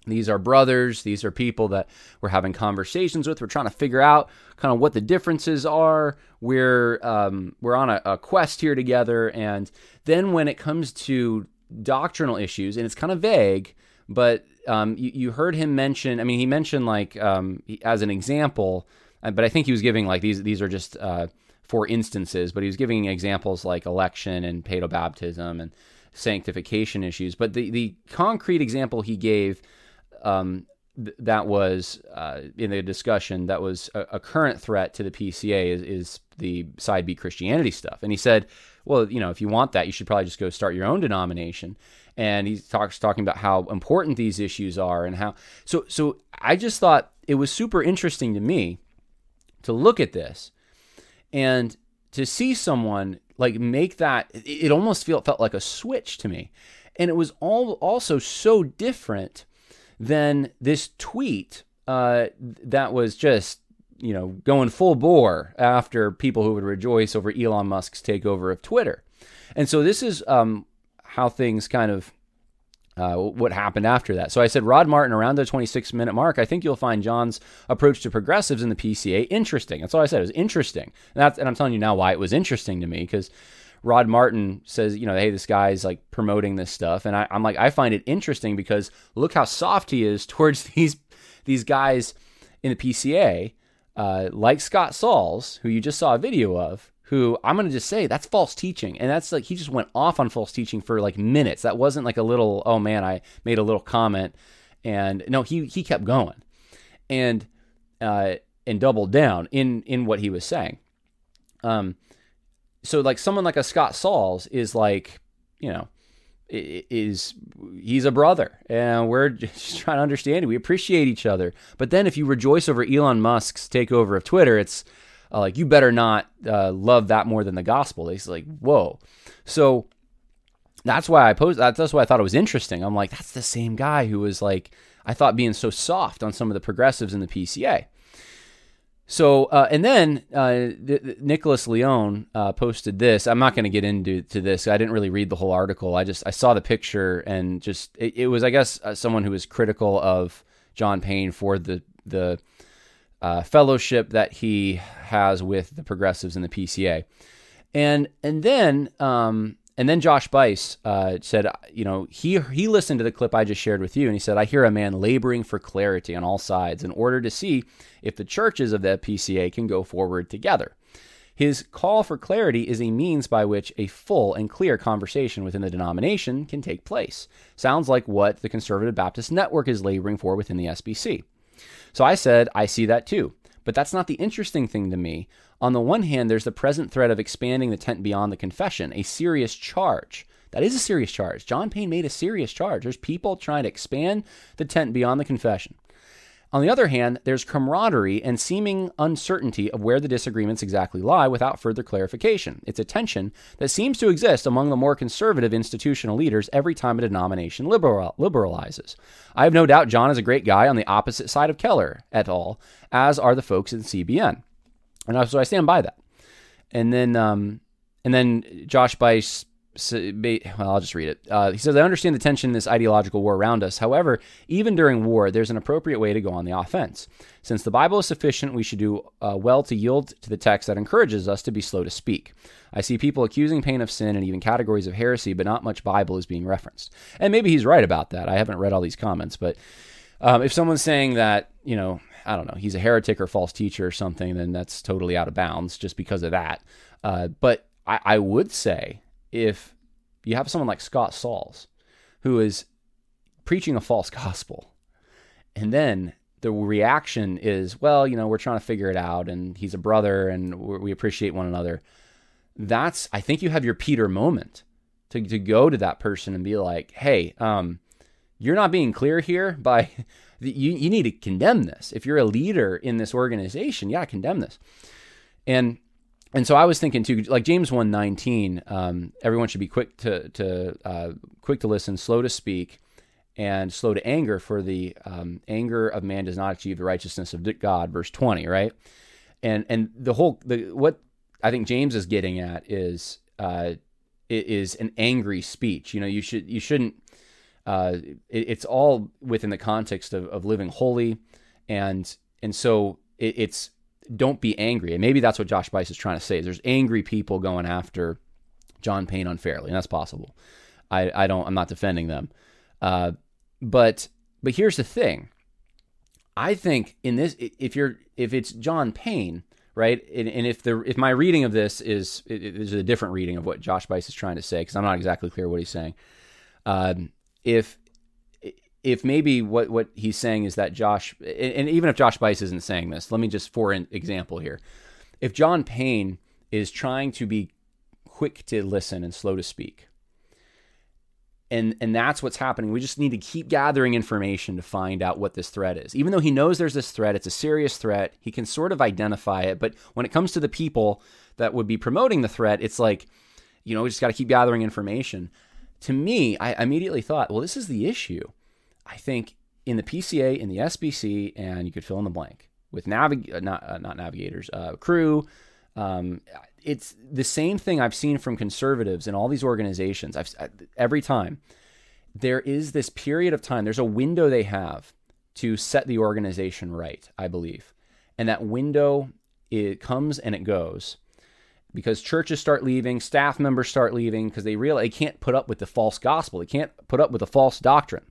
These are brothers. These are people that we're having conversations with. We're trying to figure out kind of what the differences are. We're um, we're on a, a quest here together. And then when it comes to doctrinal issues, and it's kind of vague, but um, you, you heard him mention, I mean, he mentioned like um, as an example, but I think he was giving like these, these are just uh, four instances, but he was giving examples like election and paedobaptism and sanctification issues. But the, the concrete example he gave Um, th- that was uh, in the discussion, that was a, a current threat to the P C A is, is the side B Christianity stuff. And he said, well, you know, if you want that, you should probably just go start your own denomination. And he talks talking about how important these issues are and how. So, so I just thought it was super interesting to me to look at this and to see someone like make that. It almost feel, felt like a switch to me, and it was all also so different than this tweet uh, that was just, you know, going full bore after people who would rejoice over Elon Musk's takeover of Twitter. And so this is um, how things kind of, uh, what happened after that. So I said, Rod Martin, around the twenty-six minute mark, I think you'll find John's approach to progressives in the P C A interesting. That's all I said. It was interesting. And, that's, and I'm telling you now why it was interesting to me, because Rod Martin says, you know, hey, this guy's like promoting this stuff. And I, I'm like, I find it interesting because look how soft he is towards these, these guys in the P C A, uh, like Scott Sauls, who you just saw a video of, who I'm going to just say that's false teaching. And that's like, he just went off on false teaching for like minutes. That wasn't like a little, oh man, I made a little comment. And no, he, he kept going and, uh, and doubled down in, in what he was saying. Um, so like someone like a Scott Sauls is like, you know, is he's a brother and we're just trying to understand it. We appreciate each other. But then if you rejoice over Elon Musk's takeover of Twitter, it's, Uh, like, you better not uh, love that more than the gospel. It's like, whoa. So that's why I posed, that's why I thought it was interesting. I'm like, that's the same guy who was like, I thought being so soft on some of the progressives in the P C A. So, uh, and then uh, th- th- Nicholas Leone uh, posted this. I'm not going to get into to this. I didn't really read the whole article. I just, I saw the picture and just, it, it was, I guess, uh, someone who was critical of John Payne for the, the, Uh, fellowship that he has with the progressives in the P C A, and and then um, and then Josh Buice uh, said, you know, he he listened to the clip I just shared with you, and he said, I hear a man laboring for clarity on all sides in order to see if the churches of the P C A can go forward together. His call for clarity is a means by which a full and clear conversation within the denomination can take place. Sounds like what the Conservative Baptist Network is laboring for within the S B C. So I said, I see that too, but that's not the interesting thing to me. On the one hand, there's the present threat of expanding the tent beyond the confession, a serious charge. That is a serious charge. John Payne made a serious charge. There's people trying to expand the tent beyond the confession. On the other hand, there's camaraderie and seeming uncertainty of where the disagreements exactly lie without further clarification. It's a tension that seems to exist among the more conservative institutional leaders every time a denomination liberal- liberalizes. I have no doubt John is a great guy on the opposite side of Keller et al., as are the folks in C B N. And so I stand by that. And then, um, and then Josh Buice, well, I'll just read it. Uh, he says, I understand the tension in this ideological war around us. However, even during war, there's an appropriate way to go on the offense. Since the Bible is sufficient, we should do uh, well to yield to the text that encourages us to be slow to speak. I see people accusing Payne of sin and even categories of heresy, but not much Bible is being referenced. And maybe he's right about that. I haven't read all these comments, but um, if someone's saying that, you know, I don't know, he's a heretic or false teacher or something, then that's totally out of bounds just because of that. Uh, but I, I would say, if you have someone like Scott Sauls, who is preaching a false gospel, and then the reaction is, well, you know, we're trying to figure it out, and he's a brother, and we appreciate one another. That's, I think you have your Peter moment to, to go to that person and be like, hey, um, you're not being clear here by, you, you need to condemn this. If you're a leader in this organization, yeah, condemn this. And And so I was thinking too, like James one nineteen, um, everyone should be quick to to uh, quick to listen, slow to speak, and slow to anger, for the um, anger of man does not achieve the righteousness of God, verse twenty, right? And and the whole the what I think James is getting at is uh, it is an angry speech. You know, you should you shouldn't. Uh, it, it's all within the context of, of living holy, and and so it, it's. Don't be angry. And maybe that's what Josh Buice is trying to say. There's angry people going after John Payne unfairly, and that's possible. I, I don't, I'm not defending them. Uh, but, but here's the thing. I think in this, if you're, if it's John Payne, right? And, and if the, if my reading of this is, it, it is a different reading of what Josh Buice is trying to say, because I'm not exactly clear what he's saying. Um, if, if maybe what, what he's saying is that Josh, and even if Josh Buice isn't saying this, let me just, for an example here, if John Payne is trying to be quick to listen and slow to speak, and and that's what's happening. We just need to keep gathering information to find out what this threat is. Even though he knows there's this threat, it's a serious threat. He can sort of identify it, but when it comes to the people that would be promoting the threat, it's like, you know, we just got to keep gathering information. To me, I immediately thought, well, this is the issue. I think in the P C A, in the S B C, and you could fill in the blank with navig not uh, not navigators, uh, crew. Um, it's the same thing I've seen from conservatives in all these organizations. I've every time there is this period of time, there's a window they have to set the organization right, I believe, and that window, it comes and it goes. Because churches start leaving, staff members start leaving because they realize they can't put up with the false gospel. They can't put up with the false doctrine.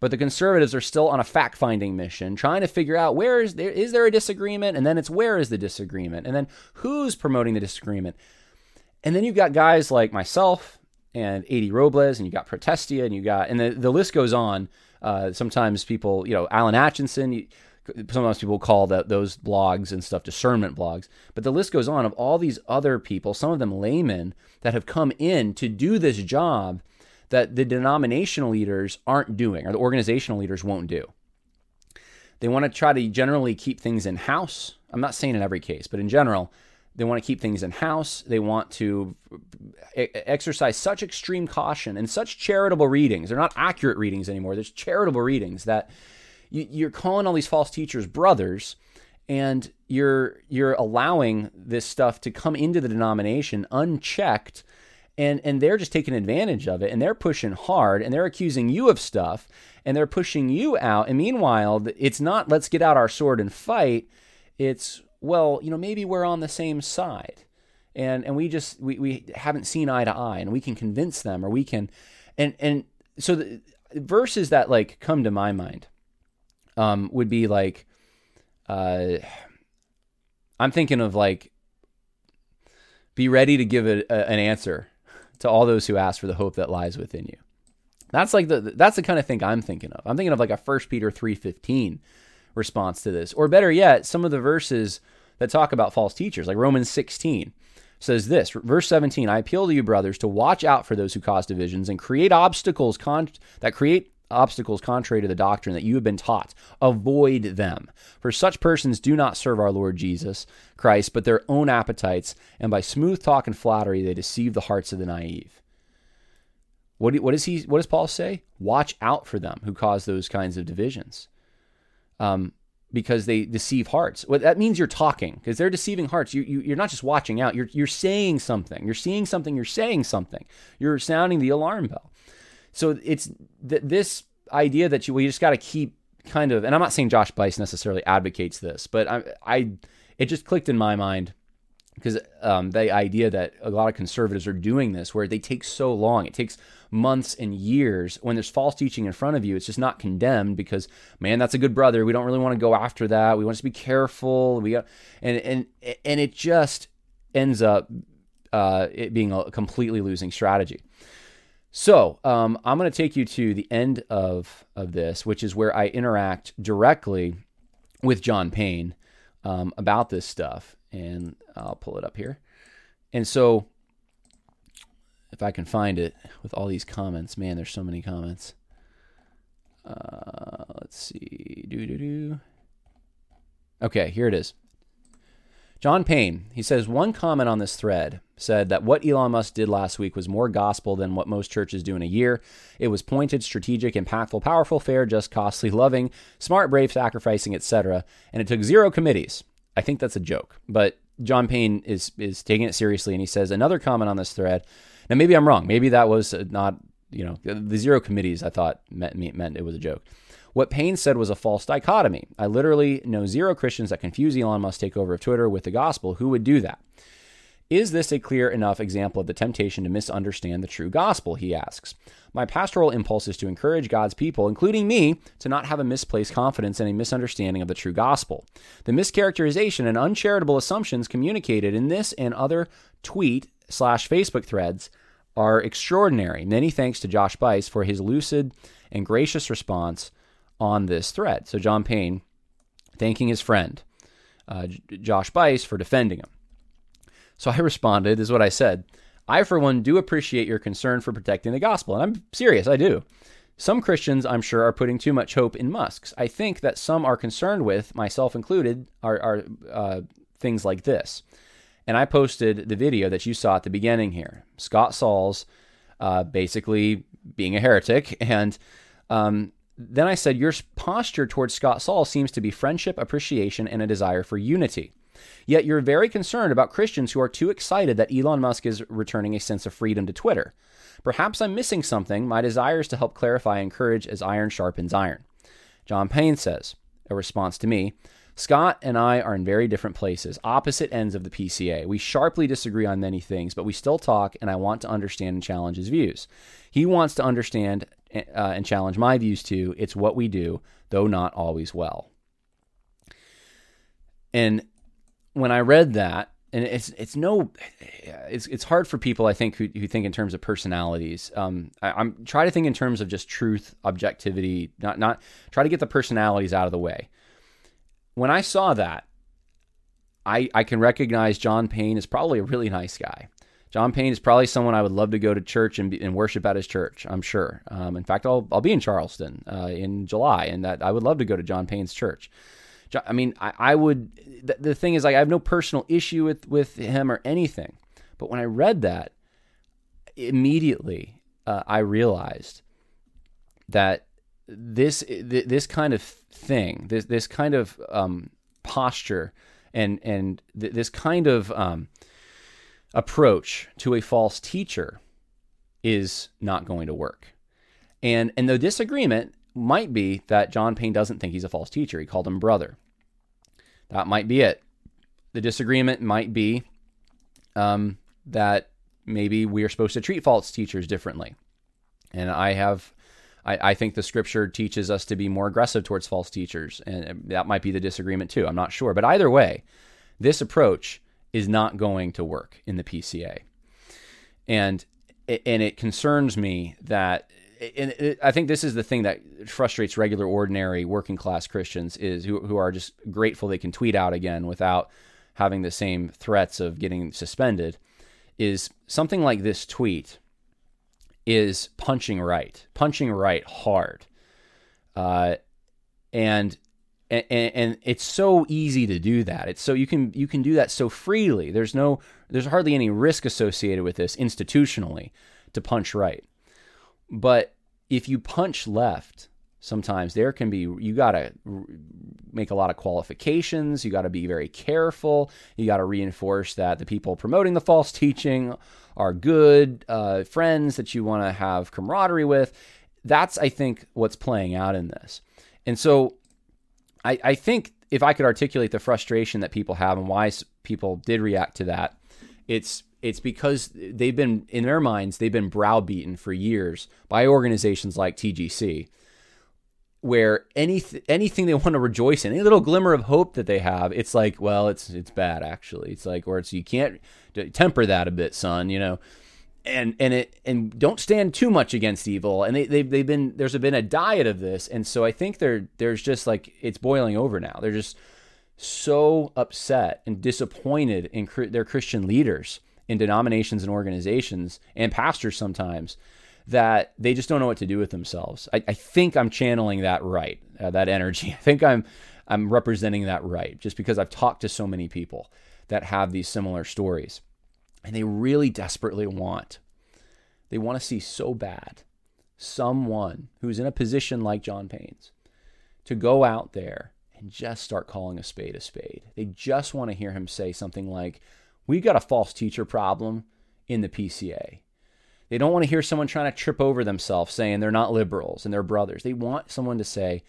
But the conservatives are still on a fact-finding mission, trying to figure out where is there is there a disagreement, and then it's where is the disagreement, and then who's promoting the disagreement. And then you've got guys like myself and A D. Robles, and you got Protestia, and you got, and the, the list goes on. Uh, sometimes people, you know, Alan Atchison. You, Sometimes people call that those blogs and stuff discernment blogs, but the list goes on of all these other people, some of them laymen, that have come in to do this job that the denominational leaders aren't doing, or the organizational leaders won't do. They want to try to generally keep things in-house. I'm not saying in every case, but in general, they want to keep things in-house. They want to exercise such extreme caution and such charitable readings. They're not accurate readings anymore. There's charitable readings that you're calling all these false teachers brothers, and you're you're allowing this stuff to come into the denomination unchecked, and and they're just taking advantage of it, and they're pushing hard, and they're accusing you of stuff, and they're pushing you out. And meanwhile, it's not let's get out our sword and fight. It's, well, you know, maybe we're on the same side, and and we just we we haven't seen eye to eye, and we can convince them, or we can, and and so the verses that like come to my mind. Um, would be like, uh, I'm thinking of like, be ready to give a, a, an answer to all those who ask for the hope that lies within you. That's like the that's the kind of thing I'm thinking of. I'm thinking of like a First Peter three fifteen response to this, or better yet, some of the verses that talk about false teachers, like Romans sixteen says this, verse seventeen, I appeal to you, brothers, to watch out for those who cause divisions and create obstacles con- that create obstacles contrary to the doctrine that you have been taught. Avoid them. For such persons do not serve our Lord Jesus Christ, but their own appetites, and by smooth talk and flattery they deceive the hearts of the naive. What, what, is he, what does Paul say? Watch out for them who cause those kinds of divisions, um, because they deceive hearts. Well, that means you're talking, because they're deceiving hearts. You, you, you're not just watching out. You're, you're saying something. You're seeing something. You're saying something. You're sounding the alarm bell. So it's th- this idea that you, well, you just got to keep kind of, and I'm not saying Josh Buice necessarily advocates this, but I, I it just clicked in my mind because um, the idea that a lot of conservatives are doing this, where they take so long, it takes months and years when there's false teaching in front of you, it's just not condemned because, man, that's a good brother. We don't really want to go after that. We want to be careful. We got, and and and it just ends up uh, it being a completely losing strategy. So um, I'm going to take you to the end of, of this, which is where I interact directly with John Payne um, about this stuff. And I'll pull it up here. And so if I can find it with all these comments, man, there's so many comments. Uh, let's see. Doo-doo-doo. Okay, here it is. John Payne, he says, one comment on this thread said that what Elon Musk did last week was more gospel than what most churches do in a year. It was pointed, strategic, impactful, powerful, fair, just, costly, loving, smart, brave, sacrificing, et cetera. And it took zero committees. I think that's a joke. But John Payne is is taking it seriously, and he says another comment on this thread. Now, maybe I'm wrong. Maybe that was not, you know, the zero committees I thought meant, meant it was a joke. What Payne said was a false dichotomy. I literally know zero Christians that confuse Elon Musk's takeover of Twitter with the gospel. Who would do that? Is this a clear enough example of the temptation to misunderstand the true gospel, he asks. My pastoral impulse is to encourage God's people, including me, to not have a misplaced confidence and a misunderstanding of the true gospel. The mischaracterization and uncharitable assumptions communicated in this and other tweet slash Facebook threads are extraordinary. Many thanks to Josh Buice for his lucid and gracious response on this thread. So John Payne thanking his friend, uh, Josh Buice, for defending him. So I responded, this is what I said. I, for one, do appreciate your concern for protecting the gospel. And I'm serious, I do. Some Christians, I'm sure, are putting too much hope in Musk. I think that some are concerned with, myself included, are, are uh, things like this. And I posted the video that you saw at the beginning here. Scott Sauls uh, basically being a heretic. And um, then I said, your posture towards Scott Sauls seems to be friendship, appreciation, and a desire for unity. Yet you're very concerned about Christians who are too excited that Elon Musk is returning a sense of freedom to Twitter. Perhaps I'm missing something. My desire is to help clarify and encourage as iron sharpens iron. John Payne says, a response to me, Scott and I are in very different places, opposite ends of the P C A. We sharply disagree on many things, but we still talk, and I want to understand and challenge his views. He wants to understand uh, and challenge my views too. It's what we do, though not always well. And when I read that, and it's it's no, it's it's hard for people, I think, who who think in terms of personalities. Um, I, I'm try to think in terms of just truth, objectivity, not not try to get the personalities out of the way. When I saw that, I I can recognize John Payne is probably a really nice guy. John Payne is probably someone I would love to go to church and, be, and worship at his church. I'm sure. Um, in fact, I'll I'll be in Charleston uh, in July, and that I would love to go to John Payne's church. I mean, I, I would, the, the thing is, like, I have no personal issue with, with him or anything. But when I read that, immediately uh, I realized that this th- this kind of thing, this this kind of um, posture and, and th- this kind of um, approach to a false teacher is not going to work. And, and the disagreement might be that John Payne doesn't think he's a false teacher. He called him brother. That might be it. The disagreement might be um, that maybe we are supposed to treat false teachers differently. And I have, I, I think the scripture teaches us to be more aggressive towards false teachers. And that might be the disagreement too. I'm not sure. But either way, this approach is not going to work in the P C A. And, and it concerns me that, and I think this is the thing that frustrates regular, ordinary, working-class Christians is who who are just grateful they can tweet out again without having the same threats of getting suspended, is something like this tweet is punching right, punching right hard. Uh, and, and and it's so easy to do that. It's so you can you can do that so freely. There's no there's hardly any risk associated with this institutionally to punch right. But if you punch left, sometimes there can be, you got to make a lot of qualifications. You got to be very careful. You got to reinforce that the people promoting the false teaching are good uh, friends that you want to have camaraderie with. That's, I think, what's playing out in this. And so I, I think if I could articulate the frustration that people have and why people did react to that, it's It's because they've been, in their minds, they've been browbeaten for years by organizations like T G C, where any anything they want to rejoice in, any little glimmer of hope that they have, it's like, well, it's it's bad actually. It's like, or it's you can't temper that a bit, son, you know, and and it and don't stand too much against evil. And they they've they've been there's been a diet of this, and so I think there there's just like it's boiling over now. They're just so upset and disappointed in their Christian leaders, in denominations and organizations and pastors sometimes, that they just don't know what to do with themselves. I, I think I'm channeling that right, uh, that energy. I think I'm I'm representing that right, just because I've talked to so many people that have these similar stories, and they really desperately want, they want to see so bad someone who's in a position like John Payne's to go out there and just start calling a spade a spade. They just want to hear him say something like, we've got a false teacher problem in the P C A. They don't want to hear someone trying to trip over themselves saying they're not liberals and they're brothers. They want someone to say,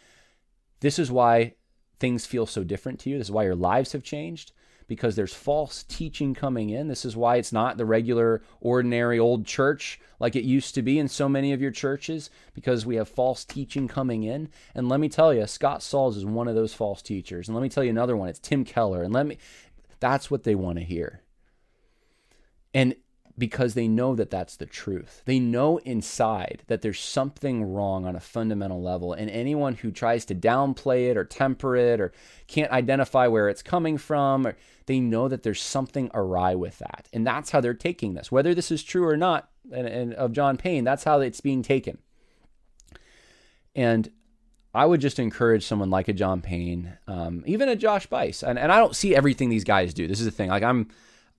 this is why things feel so different to you. This is why your lives have changed, because there's false teaching coming in. This is why it's not the regular, ordinary old church like it used to be in so many of your churches, because we have false teaching coming in. And let me tell you, Scott Sauls is one of those false teachers. And let me tell you another one. It's Tim Keller. And let me, that's what they want to hear. And because they know that that's the truth. They know inside that there's something wrong on a fundamental level, and anyone who tries to downplay it or temper it or can't identify where it's coming from, or they know that there's something awry with that. And that's how they're taking this. Whether this is true or not, and, and of John Payne, that's how it's being taken. And I would just encourage someone like a John Payne, um, even a Josh Buice. And, and I don't see everything these guys do. This is the thing. Like I'm,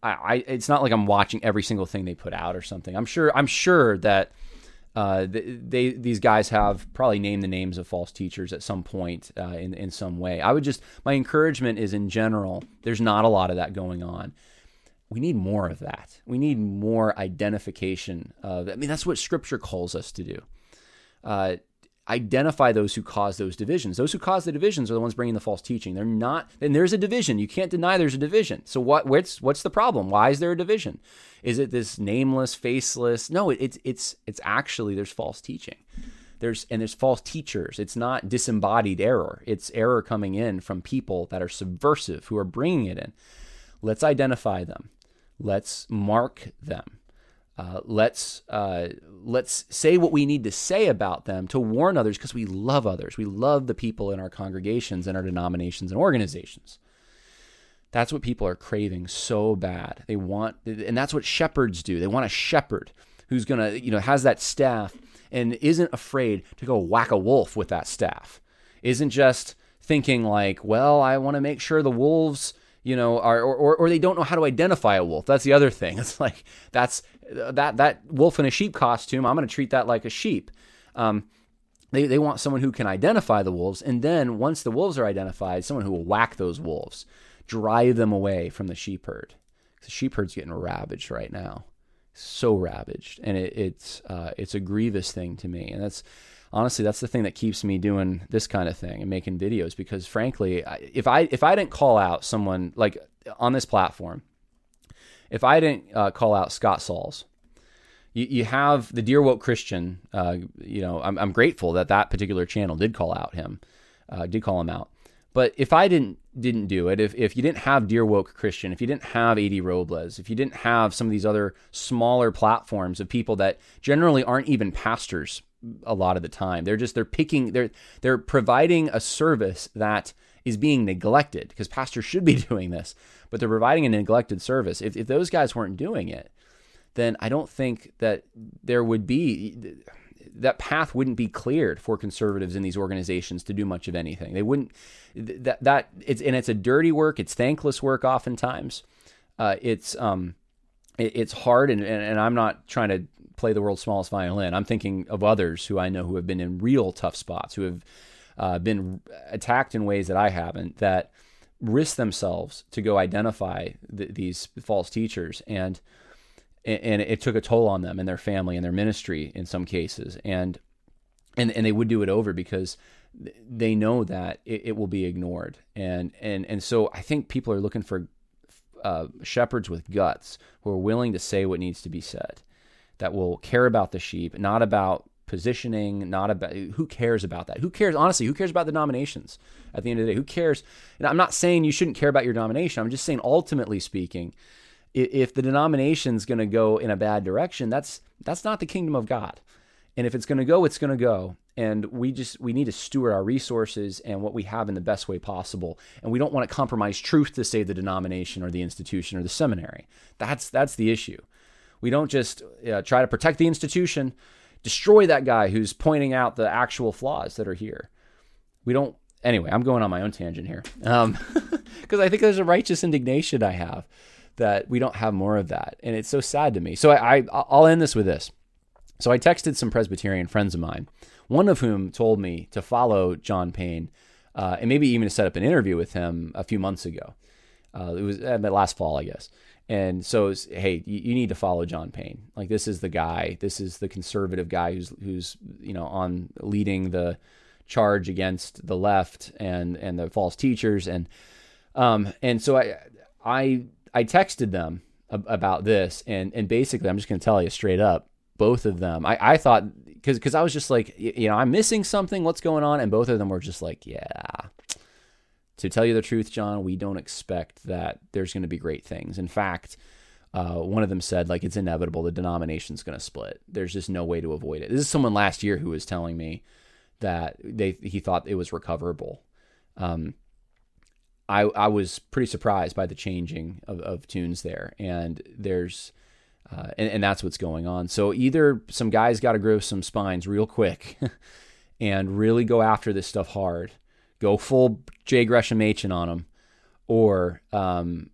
I, I, it's not like I'm watching every single thing they put out or something. I'm sure, I'm sure that uh, they, they these guys have probably named the names of false teachers at some point uh, in in some way. I would just, my encouragement is in general, there's not a lot of that going on. We need more of that. We need more identification of. I mean, that's what Scripture calls us to do. Uh, Identify those who cause those divisions. Those who cause the divisions are the ones bringing the false teaching. They're not, and there's a division. You can't deny there's a division. So what? What's what's the problem? Why is there a division? Is it this nameless, faceless? No, it's it's it's actually there's false teaching. There's and there's false teachers. It's not disembodied error. It's error coming in from people that are subversive who are bringing it in. Let's identify them. Let's mark them. Uh, let's uh, let's say what we need to say about them to warn others, because we love others. We love the people in our congregations and our denominations and organizations. That's what people are craving so bad. They want, and that's what shepherds do. They want a shepherd who's gonna, you know, has that staff and isn't afraid to go whack a wolf with that staff. Isn't just thinking like, well, I want to make sure the wolves, you know, are, or, or or they don't know how to identify a wolf. That's the other thing. It's like that's that that wolf in a sheep costume. I'm going to treat that like a sheep. Um, they they want someone who can identify the wolves, and then once the wolves are identified, someone who will whack those wolves, drive them away from the sheep herd. The sheep herd's getting ravaged right now, so ravaged, and it, it's uh, it's a grievous thing to me, and that's. Honestly, that's the thing that keeps me doing this kind of thing and making videos, because frankly, if I if I didn't call out someone like on this platform, if I didn't uh, call out Scott Sauls, you, you have the Dear Woke Christian. Uh, you know, I'm, I'm grateful that that particular channel did call out him, uh, did call him out. But if I didn't didn't do it, if if you didn't have Dear Woke Christian, if you didn't have A D. Robles, if you didn't have some of these other smaller platforms of people that generally aren't even pastors. A lot of the time, they're just they're picking they're they're providing a service that is being neglected, because pastors should be doing this, but they're providing a neglected service. If if those guys weren't doing it, then I don't think that there would be that path wouldn't be cleared for conservatives in these organizations to do much of anything. They wouldn't that that it's and it's a dirty work. It's thankless work oftentimes. Uh, it's um it, it's hard, and, and and I'm not trying to. Play the world's smallest violin. I'm thinking of others who I know who have been in real tough spots, who have uh, been attacked in ways that I haven't, that risk themselves to go identify th- these false teachers, and and it took a toll on them and their family and their ministry in some cases, and and and they would do it over because they know that it, it will be ignored, and and and so I think people are looking for uh, shepherds with guts who are willing to say what needs to be said. That will care about the sheep, not about positioning, not about who cares about that. Who cares? Honestly, who cares about the denominations at the end of the day? Who cares? And I'm not saying you shouldn't care about your denomination. I'm just saying, ultimately speaking, if the denomination's going to go in a bad direction, that's that's not the kingdom of God. And if it's going to go, it's going to go. And we just we need to steward our resources and what we have in the best way possible. And we don't want to compromise truth to save the denomination or the institution or the seminary. That's that's the issue. We don't just uh, try to protect the institution, destroy that guy who's pointing out the actual flaws that are here. We don't, anyway, I'm going on my own tangent here. Um, because I think there's a righteous indignation I have that we don't have more of that. And it's so sad to me. So I, I, I'll end this with this. So I texted some Presbyterian friends of mine, one of whom told me to follow John Payne uh, and maybe even to set up an interview with him a few months ago. Uh, it was uh, last fall, I guess. And so, hey, you need to follow John Payne. Like, this is the guy. This is the conservative guy who's who's you know on leading the charge against the left and, and the false teachers. And um and so I I I texted them ab- about this, and and basically I'm just going to tell you straight up, both of them. I, I thought because because I was just like, you know I'm missing something. What's going on? And both of them were just like, yeah. To tell you the truth, John, we don't expect that there's going to be great things. In fact, uh, one of them said, like, it's inevitable. The denomination's going to split. There's just no way to avoid it. This is someone last year who was telling me that they he thought it was recoverable. Um, I I was pretty surprised by the changing of, of tunes there, and there's uh, and, and that's what's going on. So either some guys got to grow some spines real quick and really go after this stuff hard, go full J. Gresham Machen on them, or um,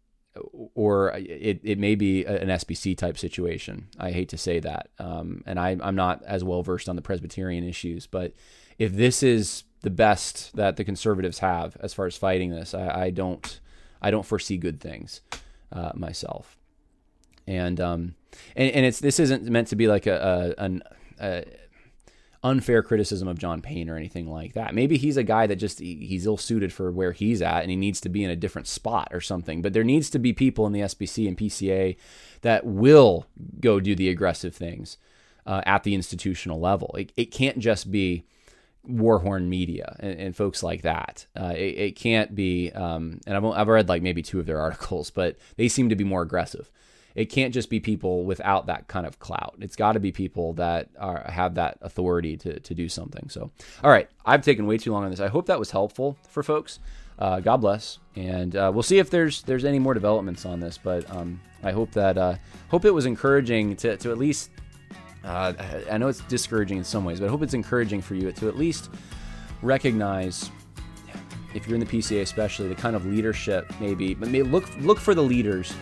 or it it may be an S B C type situation. I hate to say that, um, and I I'm not as well versed on the Presbyterian issues, but if this is the best that the conservatives have as far as fighting this, I, I don't, I don't foresee good things uh, myself. And, um, and, and it's, this isn't meant to be like a, a, an a unfair criticism of John Payne or anything like that. Maybe he's a guy that just, he, he's ill suited for where he's at and he needs to be in a different spot or something, but there needs to be people in the S B C and P C A that will go do the aggressive things uh, at the institutional level. It, it can't just be Warhorn Media and, and folks like that. Uh, it, it can't be, um, and I've, I've read like maybe two of their articles, but they seem to be more aggressive. It can't just be people without that kind of clout. It's got to be people that are, have that authority to to do something. So, all right, I've taken way too long on this. I hope that was helpful for folks. Uh, God bless, and uh, we'll see if there's there's any more developments on this. But um, I hope that uh, hope it was encouraging to to at least. Uh, I know it's discouraging in some ways, but I hope it's encouraging for you to at least recognize, if you're in the P C A especially, the kind of leadership maybe, but maybe look look for the leaders